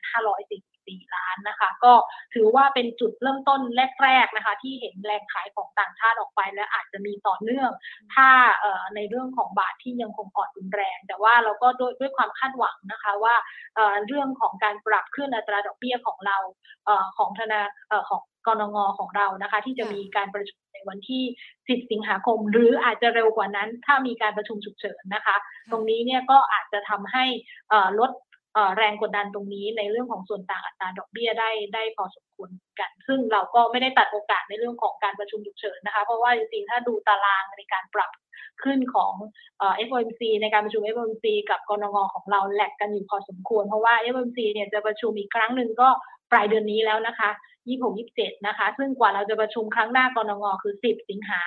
544ล้านนะคะก็ถือว่าเป็นจุดเริ่มต้นแรกๆนะคะที่เห็นแรงขายของต่างชาติออกไปและอาจจะมีต่อเนื่องถ้าในเรื่องของบาทที่ยังคงอ่อนรุนแรงแต่ว่าเราก็ด้วยความคาดหวังนะคะว่าเรื่องของการปรับขึ้นอัตราดอกเบี้ยของเราของธนาคารของกนงของเรานะคะที่จะมีการประชุมในวันที่10สิงหาคมหรืออาจจะเร็วกว่านั้นถ้ามีการประชุมฉุกเฉินนะคะตรงนี้เนี่ยก็อาจจะทำให้ลดแรงกดดันตรงนี้ในเรื่องของส่วนต่างอัตราดอกเบี้ยได้พอสมควรกันซึ่งเราก็ไม่ได้ตัดโอกาสในเรื่องของการประชุมฉุกเฉินนะคะเพราะว่าจริงๆถ้าดูตารางในการปรับขึ้นของFOMC ในการประชุม FOMC กับกนงของเราแลกกันอยู่พอสมควรเพราะว่า FOMC เนี่ยจะประชุมอีกครั้งหนึ่งก็ปลายเดือนนี้แล้วนะคะ 26-27 นะคะซึ่งกว่าเราจะประชุมครั้งหน้ากนงคือ10สิงหา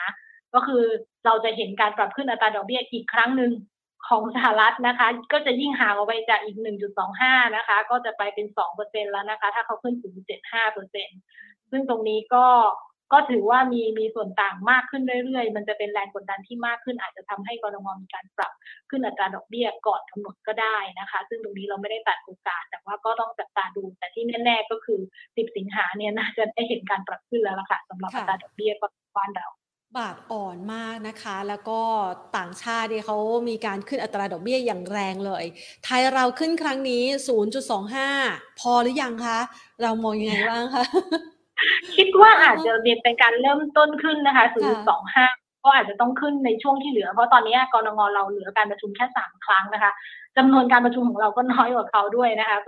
ก็คือเราจะเห็นการปรับขึ้นอัตราดอกเบี้ยอีกครั้งนึงของสหรัฐนะคะก็จะยิ่งห่างออกไปจากอีก 1.25 นะคะก็จะไปเป็น 2% แล้วนะคะถ้าเขาขึ้นถึง 0.75% ซึ่งตรงนี้ก็ถือว่ามีส่วนต่างมากขึ้นเรื่อยๆมันจะเป็นแรงกดดันที่มากขึ้นอาจจะทำให้กนงมีการปรับขึ้นอัตราดอกเบี้ยก่อนกำหนดก็ได้นะคะซึ่งตรงนี้เราไม่ได้ตัดโอกาสแต่ว่าก็ต้องจับตาดูแต่ที่แน่ๆก็คือ10สิงหาเนี่ยน่าจะได้เห็นการปรับขึ้นแล้วล่ะค่ะสำหรับอัตราดอกเบี้ยของบ้านเราบาทอ่อนมากนะคะแล้วก็ต่างชาติเนี่ยเขามีการขึ้นอัตราดอกเบี้ยอย่างแรงเลยไทยเราขึ้นครั้งนี้ 0.25 พอหรือยังคะเรามองยังไงบ้างคะคิดว่าอาจจะเป็นการเริ่มต้นขึ้นนะคะ 0.25 ก็อาจจะต้องขึ้นในช่วงที่เหลือเพราะตอนนี้กนงเราเหลือการประชุมแค่3ครั้งนะคะจำนวนการประชุมของเราก็น้อยกว่าเขาด้วยนะคะ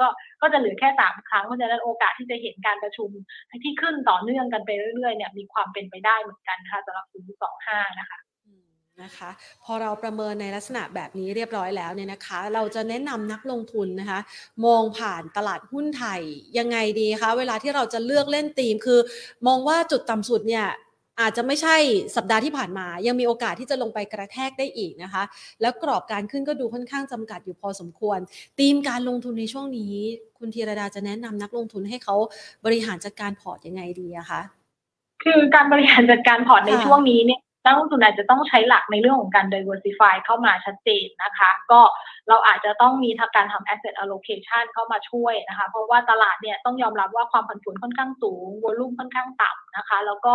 ก็จะเหลือแค่3ครั้งเพราะฉะนั้นโอกาสที่จะเห็นการประชุมที่ขึ้นต่อเนื่องกันไปเรื่อยๆเนี่ยมีความเป็นไปได้เหมือนกันค่ะสำหรับ0.25 นะคะนะคะพอเราประเมินในลักษณะแบบนี้เรียบร้อยแล้วเนี่ยนะคะเราจะแนะนำนักลงทุนนะคะมองผ่านตลาดหุ้นไทยยังไงดีคะเวลาที่เราจะเลือกเล่นธีมคือมองว่าจุดต่ำสุดเนี่ยอาจจะไม่ใช่สัปดาห์ที่ผ่านมายังมีโอกาสที่จะลงไปกระแทกได้อีกนะคะแล้วกรอบการขึ้นก็ดูค่อนข้างจำกัดอยู่พอสมควรธีมการลงทุนในช่วงนี้คุณธีรดาจะแนะนำนักลงทุนให้เขาบริหารจัดการพอร์ตยังไงดีอะคะคือการบริหารจัดการพอร์ตในช่วงนี้เนี่ยนักลงทุนอาจจะต้องใช้หลักในเรื่องของการ diversify เข้ามาชัดเจนนะคะก็เราอาจจะต้องมีการทำ asset allocation เข้ามาช่วยนะคะเพราะว่าตลาดเนี่ยต้องยอมรับว่าความผันผวนค่อนข้างสูง volume ค่อนข้างต่ำนะคะแล้วก็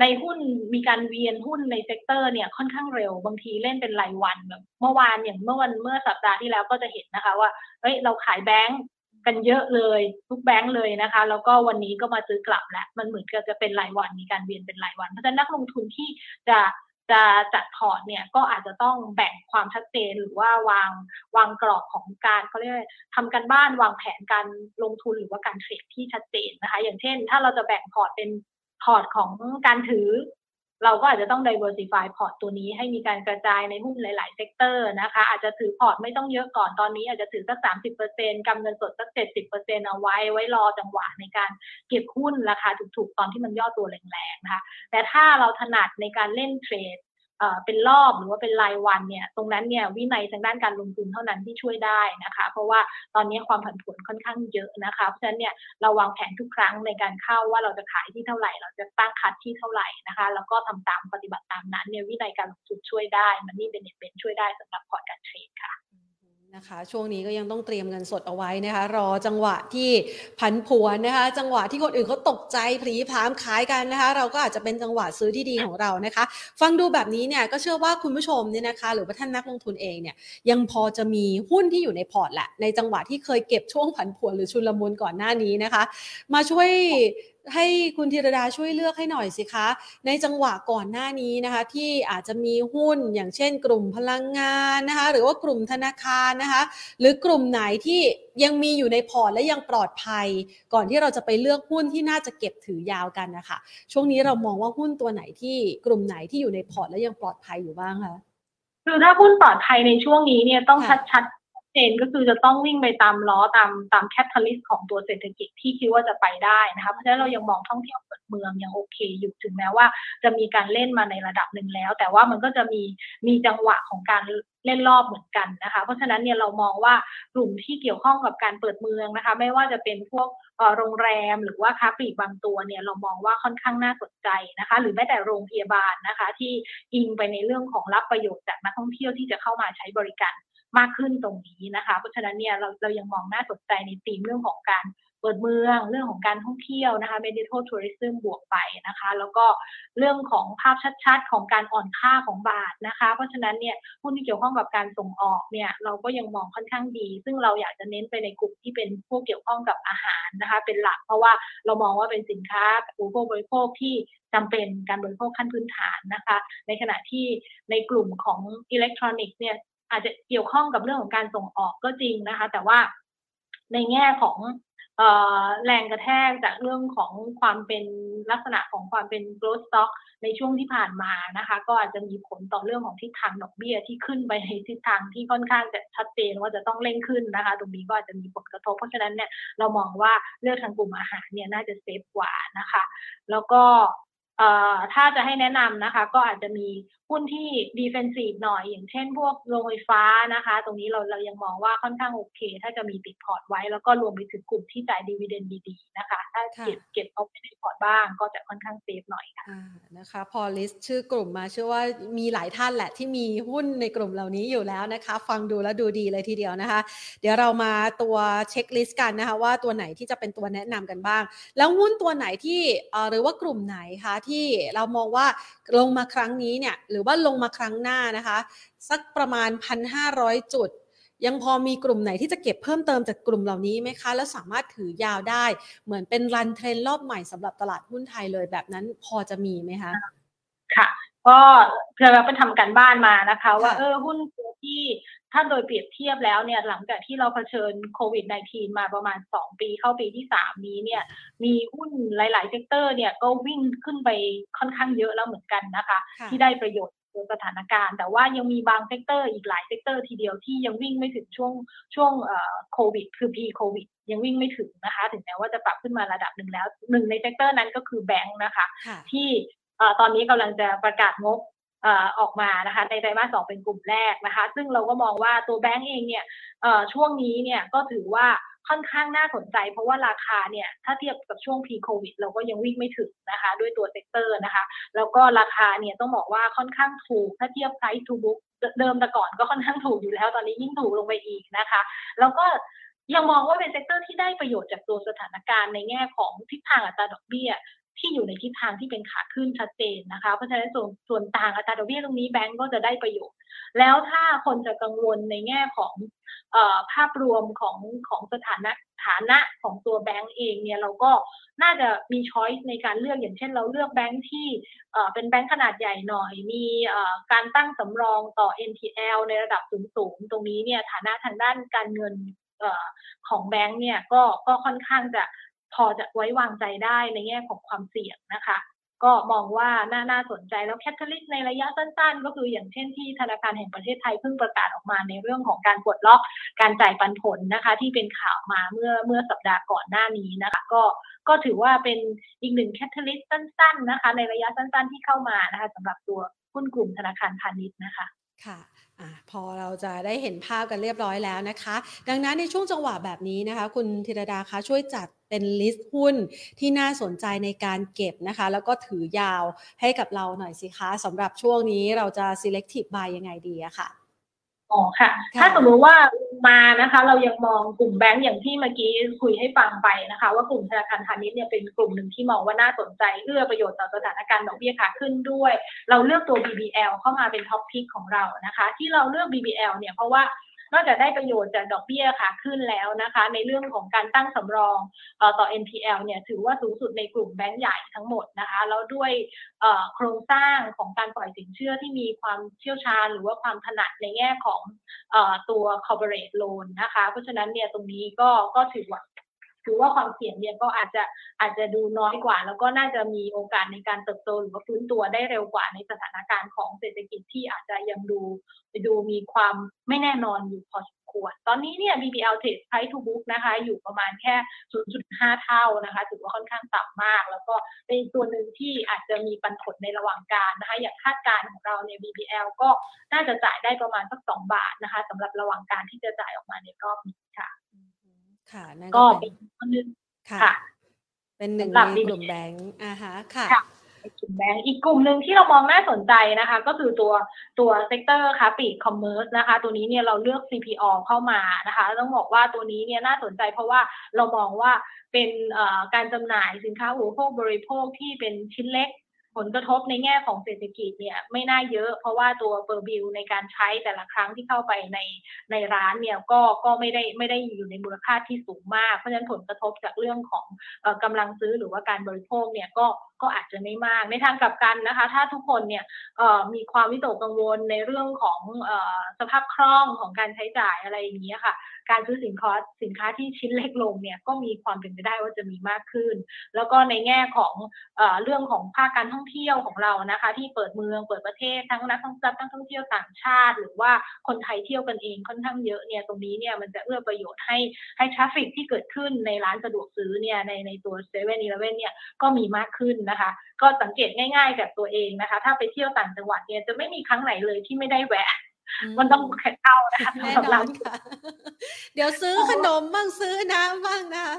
ในหุ้นมีการเวียนหุ้นในเซกเตอร์เนี่ยค่อนข้างเร็วบางทีเล่นเป็นรายวันแบบเมื่อสัปดาห์ที่แล้วก็จะเห็นนะคะว่าเฮ้ยเราขายแบงก์กันเยอะเลยทุกแบงค์เลยนะคะแล้วก็วันนี้ก็มาซื้อกลับแล้วมันเหมือนกับจะเป็นรายวันมีการเวียนเป็นรายวันเพราะฉะนั้นนักลงทุนที่จะจัดพอร์ตเนี่ยก็อาจจะต้องแบ่งความชัดเจนหรือว่าวางกรอบของการเขาเรียกทำการบ้านวางแผนการลงทุนหรือว่าการเทรดที่ชัดเจนนะคะอย่างเช่นถ้าเราจะแบ่งพอร์ตเป็นพอร์ตของการถือเราก็อาจจะต้อง diversify พอร์ตตัวนี้ให้มีการกระจายในหุ้นหลายๆเซกเตอร์นะคะอาจจะถือพอร์ตไม่ต้องเยอะก่อนตอนนี้อาจจะถือสัก 30% กำเงินสดสัก 70% เอาไว้รอจังหวะในการเก็บหุ้นราคาถูกๆตอนที่มันย่อตัวแรงๆนะคะแต่ถ้าเราถนัดในการเล่นเทรดเป็นรอบหรือว่าเป็นรายวันเนี่ยตรงนั้นเนี่ยวินัยทางด้านการลงทุนเท่านั้นที่ช่วยได้นะคะเพราะว่าตอนนี้ความผันผวนค่อนข้างเยอะนะคะเพราะฉะนั้นเนี่ยเราวางแผนทุกครั้งในการเข้าว่าเราจะขายที่เท่าไหร่เราจะตั้งคัทที่เท่าไหร่นะคะแล้วก็ทำตามปฏิบัติตามนั้นเนี่ยวินัยการลงทุนช่วยได้มันนี่เป็นช่วยได้สำหรับพอร์ตการเทรดค่ะนะคะช่วงนี้ก็ยังต้องเตรียมเงินสดเอาไว้นะคะรอจังหวะที่ผันผวนนะคะจังหวะที่คนอื่นเขาตกใจผลีผลามขายกันนะคะเราก็อาจจะเป็นจังหวะซื้อที่ดีของเรานะคะฟังดูแบบนี้เนี่ยก็เชื่อว่าคุณผู้ชมเนี่ยนะคะหรือว่าท่านนักลงทุนเองเนี่ยยังพอจะมีหุ้นที่อยู่ในพอร์ตแหละในจังหวะที่เคยเก็บช่วงผันผวนหรือชุลมุนก่อนหน้านี้นะคะมาช่วย ให้คุณธีรดาช่วยเลือกให้หน่อยสิคะในจังหวะก่อนหน้านี้นะคะที่อาจจะมีหุ้นอย่างเช่นกลุ่มพลังงานนะคะหรือว่ากลุ่มธนาคารนะคะหรือกลุ่มไหนที่ยังมีอยู่ในพอร์ตและยังปลอดภัยก่อนที่เราจะไปเลือกหุ้นที่น่าจะเก็บถือยาวกันนะคะช่วงนี้เรามองว่าหุ้นตัวไหนที่กลุ่มไหนที่อยู่ในพอร์ตและยังปลอดภัยอยู่บ้างคะคือถ้าหุ้นปลอดภัยในช่วงนี้เนี่ยต้องชัดเจนก็คือจะต้องวิ่งไปตามล้อตามแคตตาลิสต์ของตัวเศรษฐกิจที่คิดว่าจะไปได้นะคะเพราะฉะนั้นเรายังมองท่องเที่ยวเปิดเมืองยังโอเคอยู่ถึงแม้ว่าจะมีการเล่นมาในระดับหนึ่งแล้วแต่ว่ามันก็จะมีจังหวะของการเล่นรอบเหมือนกันนะคะเพราะฉะนั้นเนี่ยเรามองว่ากลุ่มที่เกี่ยวข้องกับการเปิดเมืองนะคะไม่ว่าจะเป็นพวกโรงแรมหรือว่าค้าปลีกบางตัวเนี่ยเรามองว่าค่อนข้างน่าสนใจนะคะหรือแม้แต่โรงพยาบาลนะคะที่อิงไปในเรื่องของรับประโยชน์จากนักท่องเที่ยวที่จะเข้ามาใช้บริการมากขึ้นตรงนี้นะคะเพราะฉะนั้นเนี่ยเรายังมองน่าสนใจในธีมเรื่องของการเปิดเมืองเรื่องของการท่องเที่ยวนะคะ Medical Tourism บวกไปนะคะแล้วก็เรื่องของภาพชัดๆของการอ่อนค่าของบาทนะคะเพราะฉะนั้นเนี่ยหุ้นที่เกี่ยวข้องกับการส่งออกเนี่ยเราก็ยังมองค่อนข้างดีซึ่งเราอยากจะเน้นไปในกลุ่มที่เป็นพวกเกี่ยวข้องกับอาหารนะคะเป็นหลักเพราะว่าเรามองว่าเป็นสินค้าอุปโภคบริโภคที่จำเป็นการบริโภคขั้นพื้นฐานนะคะในขณะที่ในกลุ่มของอิเล็กทรอนิกส์เนี่ยอาจจะเกี่ยวข้องกับเรื่องของการส่งออกก็จริงนะคะแต่ว่าในแง่ของแรงกระแทกจากเรื่องของความเป็นลักษณะของความเป็น growth stock ในช่วงที่ผ่านมานะคะก็อาจจะมีผลต่อเรื่องของทิศทางดอกเบี้ยที่ขึ้นไปในทิศทางที่ค่อนข้างจะชัดเจนว่าจะต้องเร่งขึ้นนะคะตรงนี้ก็อาจจะมีผลกระทบเพราะฉะนั้นเนี่ยเรามองว่าเลือกทางกลุ่มอาหารเนี่ยน่าจะเซฟกว่านะคะแล้วก็ถ้าจะให้แนะนำนะคะก็อาจจะมีหุ้นที่ defensive หน่อยอย่างเช่นพวกโรงไฟฟ้านะคะตรงนี้เรายังมองว่าค่อนข้างโอเคถ้าจะมีติดพอร์ตไว้แล้วก็รวมไปถึงกลุ่มที่จ่ายดิวิเดนด์ดีๆนะคะถ้าเก็บเอาไว้ในพอร์ตบ้างก็จะค่อนข้างเซฟหน่อยค่ะนะคะพอลิสต์ชื่อกลุ่มมาเชื่อว่ามีหลายท่านแหละที่มีหุ้นในกลุ่มเหล่านี้อยู่แล้วนะคะฟังดูแล้วดูดีเลยทีเดียวนะคะเดี๋ยวเรามาตัวเช็คลิสต์กันนะคะว่าตัวไหนที่จะเป็นตัวแนะนำกันบ้างแล้วหุ้นตัวไหนที่หรือว่ากลุ่มไหนคะที่เรามองว่าลงมาครั้งนี้เนี่ยหรือว่าลงมาครั้งหน้านะคะสักประมาณ 1,500 จุดยังพอมีกลุ่มไหนที่จะเก็บเพิ่มเติมจากกลุ่มเหล่านี้ไหมคะแล้วสามารถถือยาวได้เหมือนเป็นรันเทรนรอบใหม่สำหรับตลาดหุ้นไทยเลยแบบนั้นพอจะมีไหมคะค่ะก็เพื่อเราไปทำการบ้านมานะคะว่าหุ้นที่ถ้าโดยเปรียบเทียบแล้วเนี่ยหลังจากที่เราเผชิญโควิด -19 มาประมาณ2 ปีเข้าปีที่3นี้เนี่ยมีหุ้นหลายๆเซกเตอร์เนี่ยก็วิ่งขึ้นไปค่อนข้างเยอะแล้วเหมือนกันนะคะที่ได้ประโยชน์จากสถานการณ์แต่ว่ายังมีบางเซกเตอร์อีกหลายเซกเตอร์ทีเดียวที่ยังวิ่งไม่ถึงช่วงโควิดคือ pre covid ยังวิ่งไม่ถึงนะคะถึงแม้ว่าจะปรับขึ้นมาระดับนึงแล้วหนึ่งในเซกเตอร์นั้นก็คือแบงค์นะคะที่ตอนนี้กำลังจะประกาศงบออกมานะคะในไตรมาส 2เป็นกลุ่มแรกนะคะซึ่งเราก็มองว่าตัวแบงก์เองเนี่ยช่วงนี้เนี่ยก็ถือว่าค่อนข้างน่าสนใจเพราะว่าราคาเนี่ยถ้าเทียบกับช่วง pre covid เราก็ยังวิ่งไม่ถึงนะคะด้วยตัวเซกเตอร์นะคะแล้วก็ราคาเนี่ยต้องบอกว่าค่อนข้างถูกถ้าเทียบ price to book เดิมแต่ก่อนก็ค่อนข้างถูกอยู่แล้วตอนนี้ยิ่งถูกลงไปอีกนะคะแล้วก็ยังมองว่าเป็นเซกเตอร์ที่ได้ประโยชน์จากตัวสถานการณ์ในแง่ของทิศทางอัตราดอกเบี้ยที่อยู่ในทิศทางที่เป็นขาขึ้นชัดเจนนะคะเพราะฉะนั้นส่วนต่างอัตราดอกเบี้ยตรงนี้แบงก์ก็จะได้ประโยชน์แล้วถ้าคนจะกังวลในแง่ของภาพรวมของสถานะของตัวแบงก์เองเนี่ยเราก็น่าจะมีช้อยส์ในการเลือกอย่างเช่นเราเลือกแบงก์ที่เป็นแบงก์ขนาดใหญ่หน่อยมีการตั้งสำรองต่อ NPL ในระดับสูงๆตรงนี้เนี่ยฐานะทางด้านการเงินของแบงก์เนี่ยก็ค่อนข้างจะพอจะไว้วางใจได้ในแง่ของความเสี่ยงนะคะก็มองว่าน่าสนใจแล้วแคตตาลิสต์ในระยะสั้นๆก็คืออย่างเช่นที่ธนาคารแห่งประเทศไทยเพิ่งประกาศออกมาในเรื่องของการปลดล็อกการจ่ายปันผลนะคะที่เป็นข่าวมาเมื่อสัปดาห์ก่อนหน้านี้นะคะก็ถือว่าเป็นอีกหนึ่งแคตตาลิสต์สั้นๆนะคะในระยะสั้นๆที่เข้ามานะคะสำหรับตัวหุ้นกลุ่มธนาคารพาณิชย์นะคะค่ะพอเราจะได้เห็นภาพกันเรียบร้อยแล้วนะคะดังนั้นในช่วงจังหวะแบบนี้นะคะคุณธีรดาคะช่วยจัดเป็นลิสต์หุ้นที่น่าสนใจในการเก็บนะคะแล้วก็ถือยาวให้กับเราหน่อยสิคะสำหรับช่วงนี้เราจะ selective buy ยังไงดีอะค่ะอ๋อค่ะถ้าสมมติว่ามานะคะเรายังมองกลุ่มแบงก์อย่างที่เมื่อกี้คุยให้ฟังไปนะคะว่ากลุ่มธนาคารพาณิชย์เนี่ยเป็นกลุ่มหนึ่งที่มองว่าน่าสนใจเอื้อประโยชน์ต่อสถานการณ์ดอกเบี้ยขาขึ้นด้วยเราเลือกตัว BBL เข้ามาเป็นท็อปพิกของเรานะคะที่เราเลือก BBL เนี่ยเพราะว่า นอกจากได้ประโยชน์จากดอกเบี้ยขาขึ้นแล้วนะคะในเรื่องของการตั้งสำรองต่อ NPL เนี่ยถือว่าสูงสุดในกลุ่มแบงก์ใหญ่ทั้งหมดนะคะแล้วด้วยโครงสร้างของการปล่อยสินเชื่อที่มีความเชี่ยวชาญหรือว่าความถนัดในแง่ของตัว corporate loan นะคะเพราะฉะนั้นเนี่ยตรงนี้ก็ถือว่าความเสี่ยงเนี่ยก็อาจจะดูน้อยกว่าแล้วก็น่าจะมีโอกาสในการเติบโตหรือว่าฟื้นตัวได้เร็วกว่าในสถานการณ์ของเศรษฐกิจที่อาจจะยังดูมีความไม่แน่นอนอยู่พอสมควรตอนนี้เนี่ย BBL Trade Price to Book นะคะอยู่ประมาณแค่ 0.5 เท่านะคะถือว่าค่อนข้างต่ำมากแล้วก็เป็นตัวหนึ่งที่อาจจะมีปันผลในระหว่างการนะคะอย่างคาดการณ์ของเราเนี่ย BBL ก็น่าจะจ่ายได้ประมาณสัก2บาทนะคะสำหรับระหว่างการที่จะจ่ายออกมาในรอบนี้ค่ะก็เป็นตัวนึงค่ะเป็นหนึ่งในกลุ่มแบงก์นะคะค่ะกลุ่มแบงก์อีกกลุ่มนึงที่เรามองน่าสนใจนะคะก็คือตัวเซกเตอร์ค้าปลีกคอมเมิร์ซนะคะตัวนี้เนี่ยเราเลือก CP All เข้ามานะคะต้องบอกว่าตัวนี้เนี่ยน่าสนใจเพราะว่าเรามองว่าเป็นการจำหน่ายสินค้าอุปโภคบริโภคที่เป็นชิ้นเล็กผลกระทบในแง่ของเศรษฐกิจเนี่ยไม่น่าเยอะเพราะว่าตัวเปอร์บิลในการใช้แต่ละครั้งที่เข้าไปในร้านเนี่ยก็ไม่ได้อยู่ในมูลค่าที่สูงมากเพราะฉะนั้นผลกระทบจากเรื่องของกำลังซื้อหรือว่าการบริโภคเนี่ยก็อาจจะไม่มากในทางกลับกันนะคะถ้าทุกคนเนี่ยมีความวิตกกังวลในเรื่องของสภาพคล่องของการใช้จ่ายอะไรอย่างเงี้ยค่ะการซื้อสินค้าที่ชิ้นเล็กลงเนี่ยก็มีความเป็นไปได้ว่าจะมีมากขึ้นแล้วก็ในแง่ของเรื่องของภาคการท่องเที่ยวของเรานะคะที่เปิดเมืองเปิดประเทศทั้งนักท่องเที่ยวทั้งท่องเที่ยวต่างชาติหรือว่าคนไทยเที่ยวกันเองค่อนข้างเยอะเนี่ยตรงนี้เนี่ยมันจะเอื้อประโยชน์ให้ทราฟฟิกที่เกิดขึ้นในร้านสะดวกซื้อเนี่ยในตัว 7-Eleven เนี่ยก็มีมากขึ้นนะคะก็สังเกตง่ายๆจากตัวเองนะคะถ้าไปเที่ยวต่างจังหวัดเนี่ยจะไม่มีครั้งไหนเลยที่ไม่ได้แวะมันต้องแข่งเอานะคะแน่นอนค่ะเดี๋ยวซื้อขนมบ้างซื้อน้ำบ้างนะคะ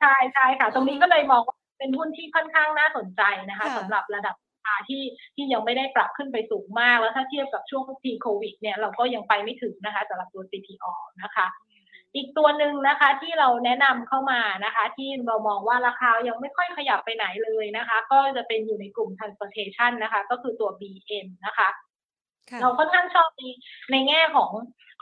ใช่ใช่ค่ะตรงนี้ก็เลยมองว่าเป็นหุ้นที่ค่อนข้างน่าสนใจนะคะสำหรับระดับราคาที่ยังไม่ได้ปรับขึ้นไปสูงมากแล้วถ้าเทียบกับช่วงปีโควิดเนี่ยเราก็ยังไปไม่ถึงนะคะสำหรับตัว CP All นะคะอีกตัวหนึ่งนะคะที่เราแนะนำเข้ามานะคะที่เรามองว่าราคายังไม่ค่อยขยับไปไหนเลยนะคะก็จะเป็นอยู่ในกลุ่ม transportation นะคะก็คือตัว BM นะคะเราค่อนข้างชอบในแง่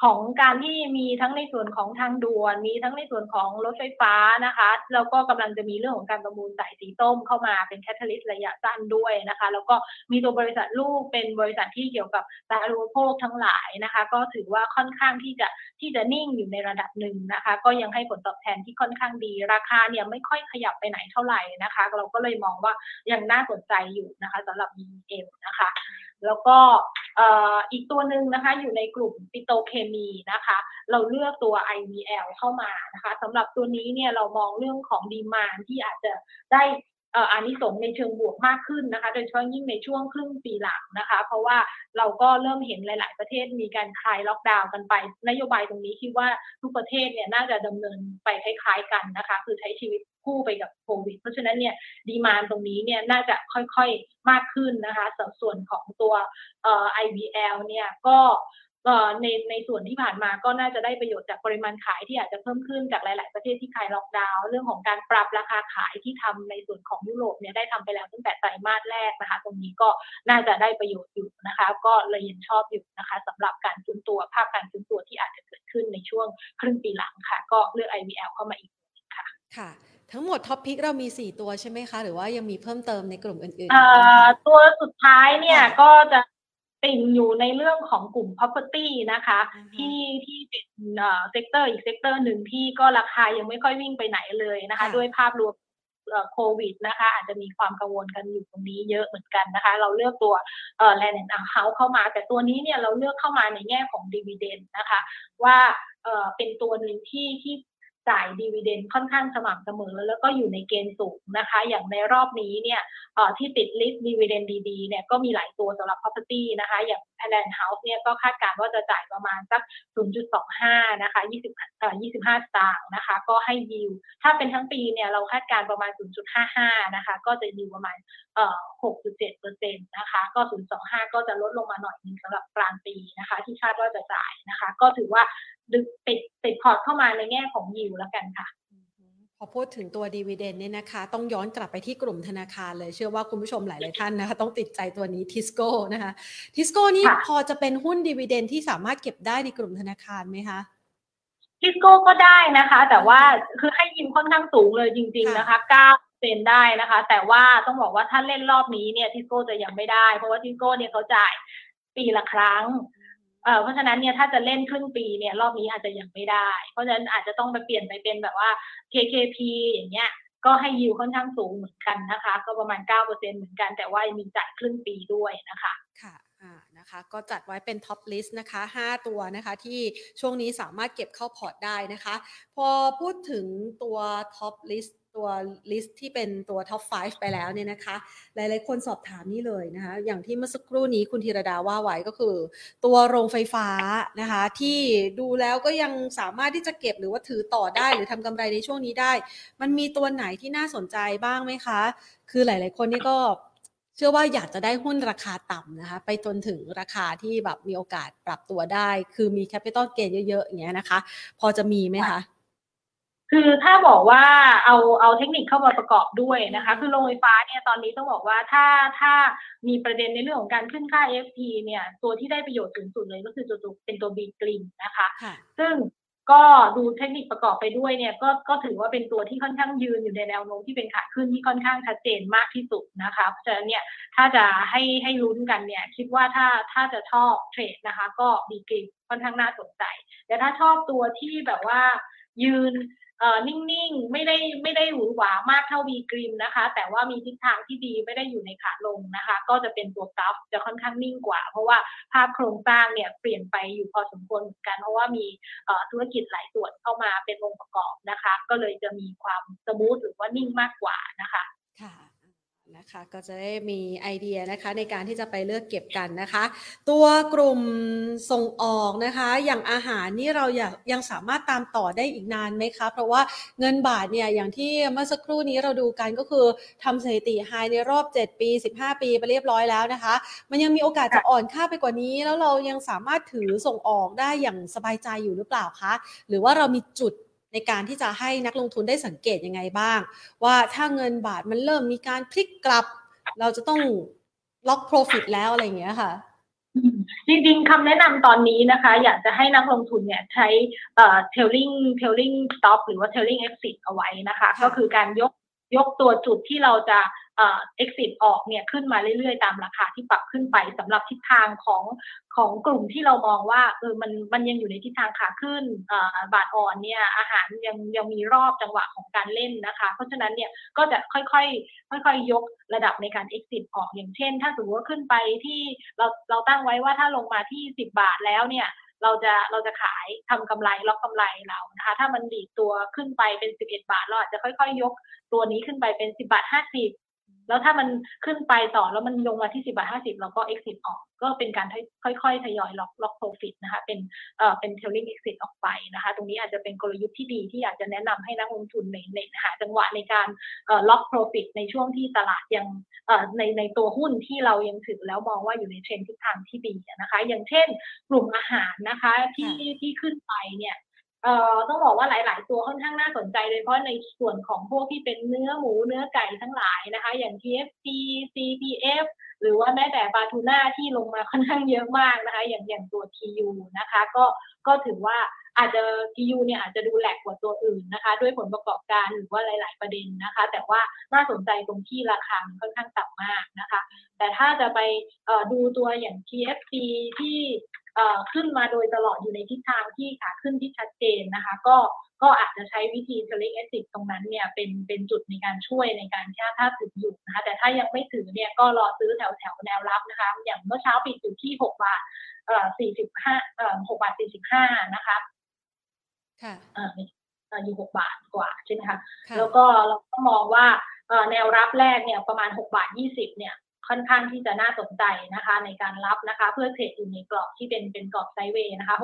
ของการที่มีทั้งในส่วนของทางด่วนมีทั้งในส่วนของรถไฟฟ้านะคะแล้วก็กำลังจะมีเรื่องของการประมูลสายสีส้มเข้ามาเป็นแคตตาลิสต์ระยะสั้นด้วยนะคะแล้วก็มีตัวบริษัทลูกเป็นบริษัทที่เกี่ยวกับสาธารณูปโภคทั้งหลายนะคะก็ถือว่าค่อนข้างที่จะนิ่งอยู่ในระดับหนึ่งนะคะก็ยังให้ผลตอบแทนที่ค่อนข้างดีราคาเนี่ยไม่ค่อยขยับไปไหนเท่าไหร่นะคะเราก็เลยมองว่ายังน่าสนใจอยู่นะคะสำหรับ BM นะคะแล้วก็อีกตัวหนึ่งนะคะอยู่ในกลุ่มปิโตรเคมีนะคะเราเลือกตัว IVL เข้ามานะคะสำหรับตัวนี้เนี่ยเรามองเรื่องของดีมานด์ที่อาจจะได้อานิสงส์ในเชิงบวกมากขึ้นนะคะโดยเฉพาะยิ่งในช่วงครึ่งปีหลังนะคะเพราะว่าเราก็เริ่มเห็นหลายๆประเทศมีการคลายล็อกดาวน์กันไปนโยบายตรงนี้คิดว่าทุกประเทศเนี่ยน่าจะดำเนินไปคล้ายๆกันนะคะคือใช้ชีวิตคู่ไปกับโควิดเพราะฉะนั้นเนี่ยดีมานด์ตรงนี้เนี่ยน่าจะค่อยๆมากขึ้นนะคะส่วนของตัว IVL เนี่ยก็ในส่วนที่ผ่านมาก็น่าจะได้ประโยชน์จากปริมาณขายที่อาจจะเพิ่มขึ้นจากหลายๆประเทศที่คลายล็อกดาวน์เรื่องของการปรับราคาขายที่ทำในส่วนของยุโรปเนี่ยได้ทำไปแล้วตั้งแต่ไตรมาสแรกนะคะตรงนี้ก็น่าจะได้ประโยชน์อยู่นะคะก็เลยยังชอบอยู่นะคะสำหรับการฟื้นตัวภาพการฟื้นตัวที่อาจจะเกิดขึ้นในช่วงครึ่งปีหลังค่ะก็เลือก IVL เข้ามาอีกค่ะค่ะทั้งหมดท็อปพิกเรามี4ตัวใช่ไหมคะหรือว่ายังมีเพิ่มเติมในกลุ่มอื่นๆตัวสุดท้ายเนี่ยก็จะติ่งอยู่ในเรื่องของกลุ่ม property นะคะ uh-huh. ที่เป็นเซกเตอร์อีกเซกเตอร์หนึ่งที่ก็ราคายังไม่ค่อยวิ่งไปไหนเลยนะคะ uh-huh. ด้วยภาพรวมโควิดนะคะอาจจะมีความกังวลกันอยู่ตรงนี้เยอะเหมือนกันนะคะเราเลือกตัวLand and House เข้ามาแต่ตัวนี้เนี่ยเราเลือกเข้ามาในแง่ของ dividend นะคะว่าเป็นตัวนึงที่จ่ายดีวิเดนค่อนข้างสม่ำเสมอแล้วก็อยู่ในเกณฑ์สูงนะคะอย่างในรอบนี้เนี่ยที่ติดลิสต์ดีวิเดนดีๆเนี่ยก็มีหลายตัวสำหรับ property นะคะอย่าง Landhaus เนี่ยก็คาดการณ์ว่าจะจ่ายประมาณสัก 0.25 นะคะ25สตางค์นะคะก็ให้ยิวถ้าเป็นทั้งปีเนี่ยเราคาดการณ์ประมาณ 0.55 นะคะก็จะยิวประมาณ6.7% นะคะก็ 0.25 ก็จะลดลงมาหน่อยนึงสำหรับกลางปีนะคะที่คาดว่าจะจ่ายนะคะก็ถือว่าติดพอร์ตเข้ามาในแง่ของยิวแล้วกันค่ะ พอพูดถึงตัว dividend เนี่ยนะคะต้องย้อนกลับไปที่กลุ่มธนาคารเลยเชื่อว่าคุณผู้ชมหลายๆท่านนะคะต้องติดใจตัวนี้ Tisco นะคะ Tisco นี่พอจะเป็นหุ้น dividend ที่สามารถเก็บได้ในกลุ่มธนาคารไหมคะ Tisco ก็ได้นะคะแต่ว่าคือให้ยินค่อนข้างสูงเลยจริงๆนะคะ9% ได้นะคะแต่ว่าต้องบอกว่าถ้าเล่นรอบนี้เนี่ย Tisco จะยังไม่ได้เพราะว่า Tisco เนี่ยเขาจ่ายปีละครั้งเพราะฉะนั้นเนี่ยถ้าจะเล่นครึ่งปีเนี่ยรอบนี้อาจจะยังไม่ได้เพราะฉะนั้นอาจจะต้องไปเปลี่ยนไปเป็นแบบว่า KKP อย่างเงี้ยก็ให้ยิวค่อนข้างสูงเหมือนกันนะคะก็ประมาณ 9% เหมือนกันแต่ว่ามีจ่ายครึ่งปีด้วยนะคะค่ะนะคะก็จัดไว้เป็นท็อปลิสต์นะคะ5ตัวนะคะที่ช่วงนี้สามารถเก็บเข้าพอร์ตได้นะคะพอพูดถึงตัวท็อปลิสต์ตัวลิสต์ที่เป็นตัวท็อป5ไปแล้วเนี่ยนะคะหลายๆคนสอบถามนี่เลยนะคะอย่างที่เมื่อสักครู่นี้คุณธีรดาว่าไว้ก็คือตัวโรงไฟฟ้านะคะที่ดูแล้วก็ยังสามารถที่จะเก็บหรือว่าถือต่อได้หรือทำกำไรในช่วงนี้ได้มันมีตัวไหนที่น่าสนใจบ้างไหมคะคือหลายๆคนนี่ก็เชื่อว่าอยากจะได้หุ้นราคาต่ำนะคะไปจนถึงราคาที่แบบมีโอกาสปรับตัวได้คือมี capital gain เยอะๆอย่างเงี้ยนะคะพอจะมีไหมคะคือถ้าบอกว่าเอาเทคนิคเข้ามาประกอบด้วยนะคะคือโรงไฟฟ้าเนี่ยตอนนี้ต้องบอกว่าถ้ามีประเด็นในเรื่องของการขึ้นค่า FT เนี่ยตัวที่ได้ประโยชน์สูงสุดเลยก็คือตัวเป็นตัว B กลิ่นนะคะซึ่งก็ดูเทคนิคประกอบไปด้วยเนี่ยก็ถือว่าเป็นตัวที่ค่อนข้างยืนอยู่ในแนวโน้มที่เป็นขาขึ้นที่ค่อนข้างชัดเจนมากที่สุดนะคะเพราะฉะนั้นเนี่ยถ้าจะให้ลุ้นกันเนี่ยคิดว่าถ้าจะชอบเทรดนะคะก็ B กลิ่นค่อนข้างน่าสนใจแต่ถ้าชอบตัวที่แบบว่ายืนนิ่งๆไม่ได้หวือหวามากเท่าวีกรีมนะคะแต่ว่ามีทิศทางที่ดีไม่ได้อยู่ในขาลงนะคะก็จะเป็นตัวกราฟจะค่อนข้างนิ่งกว่าเพราะว่าภาพโครงสร้างเนี่ยเปลี่ยนไปอยู่พอสมควรเหมือนกันเพราะว่ามีธุรกิจหลายส่วนเข้ามาเป็นองค์ประกอบนะคะก็เลยจะมีความสมูทหรือว่านิ่งมากกว่านะคะค่ะนะคะก็จะได้มีไอเดียนะคะในการที่จะไปเลือกเก็บกันนะคะตัวกลุ่มส่งออกนะคะอย่างอาหารนี่เรายังสามารถตามต่อได้อีกนานไหมคะเพราะว่าเงินบาทเนี่ยอย่างที่เมื่อสักครู่นี้เราดูกันก็คือทำสถิติไฮในรอบ7ปี15ปีไปเรียบร้อยแล้วนะคะมันยังมีโอกาสจะอ่อนค่าไปกว่านี้แล้วเรายังสามารถถือส่งออกได้อย่างสบายใจอยู่หรือเปล่าคะหรือว่าเรามีจุดในการที่จะให้นักลงทุนได้สังเกตยังไงบ้างว่าถ้าเงินบาทมันเริ่มมีการพลิกกลับเราจะต้องล็อก profit แล้วอะไรอย่างเงี้ยค่ะจริงๆคำแนะนำตอนนี้นะคะอยากจะให้นักลงทุนเนี่ยใช้tailing stop หรือว่า tailing exit เอาไว้นะคะก็คือการยกตัวจุดที่เราจะexit ออกเนี่ยขึ้นมาเรื่อยๆตามราคาที่ปรับขึ้นไปสำหรับทิศทางของกลุ่มที่เรามองว่ามันยังอยู่ในทิศทางขาขึ้นบาทอ่อนเนี่ยอาหารยังมีรอบจังหวะของการเล่นนะคะเพราะฉะนั้นเนี่ยก็จะค่อยๆยกระดับในการ exit ออกอย่างเช่นถ้าสมมติว่าขึ้นไปที่เราตั้งไว้ว่าถ้าลงมาที่10บาทแล้วเนี่ยเราจะขายทำกำไรล็อกกำไรเรานะคะถ้ามันดีดตัวขึ้นไปเป็น11บาทเราอาจจะค่อยๆยกตัวนี้ขึ้นไปเป็น10.50แล้วถ้ามันขึ้นไปต่อแล้วมันลงมาที่10.50เราก็ exit ออกก็เป็นการค่อยๆทยอยล็อก profit นะคะเป็น tailing exit ออกไปนะคะตรงนี้อาจจะเป็นกลยุทธ์ที่ดีที่อยากจะแนะนำให้นักลงทุนในหาจังหวะในการล็อก profit ในช่วงที่ตลาดยังในตัวหุ้นที่เรายังถือแล้วมองว่าอยู่ในเทรนด์ทิศทางที่ดีนะคะอย่างเช่นกลุ่มอาหารนะคะที่ขึ้นไปเนี่ยต้องบอกว่าหลายๆตัวค่อนข้างน่าสนใจโดยเฉพาะในส่วนของพวกที่เป็นเนื้อหมูเนื้อไก่ทั้งหลายนะคะอย่าง TFC CPF หรือว่าแม้แต่ปลาทูน่าที่ลงมาค่อนข้างเยอะมากนะคะอย่างตัว TU นะคะก็ถือว่าอาจจะ TU เนี่ยอาจจะดูแหลกกว่าตัวอื่นนะคะด้วยผลประกอบการหรือว่าหลายๆประเด็นนะคะแต่ว่าน่าสนใจตรงที่ราคาค่อนข้างต่ำมากนะคะแต่ถ้าจะไปดูตัวอย่าง TFC ที่ขึ้นมาโดยตลอดอยู่ในทิศทางที่ขาขึ้นที่ชัดเจนนะคะก็อาจจะใช้วิธี Selling Exit ตรงนั้นเนี่ยเป็นจุดในการช่วยในการถ้าถืออยู่นะคะแต่ถ้ายังไม่ถือเนี่ยก็รอซื้อแถวแนวรับนะคะอย่างเมื่อเช้าปิดอยู่ที่6.45 นะคะค่ะอยู่6บาทกว่าใช่ไหมคะแล้วก็เราก็มองว่าแนวรับแรกเนี่ยประมาณ6.20 เนี่ยค่อนข้างที่จะน่าสนใจนะคะในการรับนะคะเพื่อเทรดอยู่ในกรอบที่เป็นกรอบไซด์เวย์นะคะ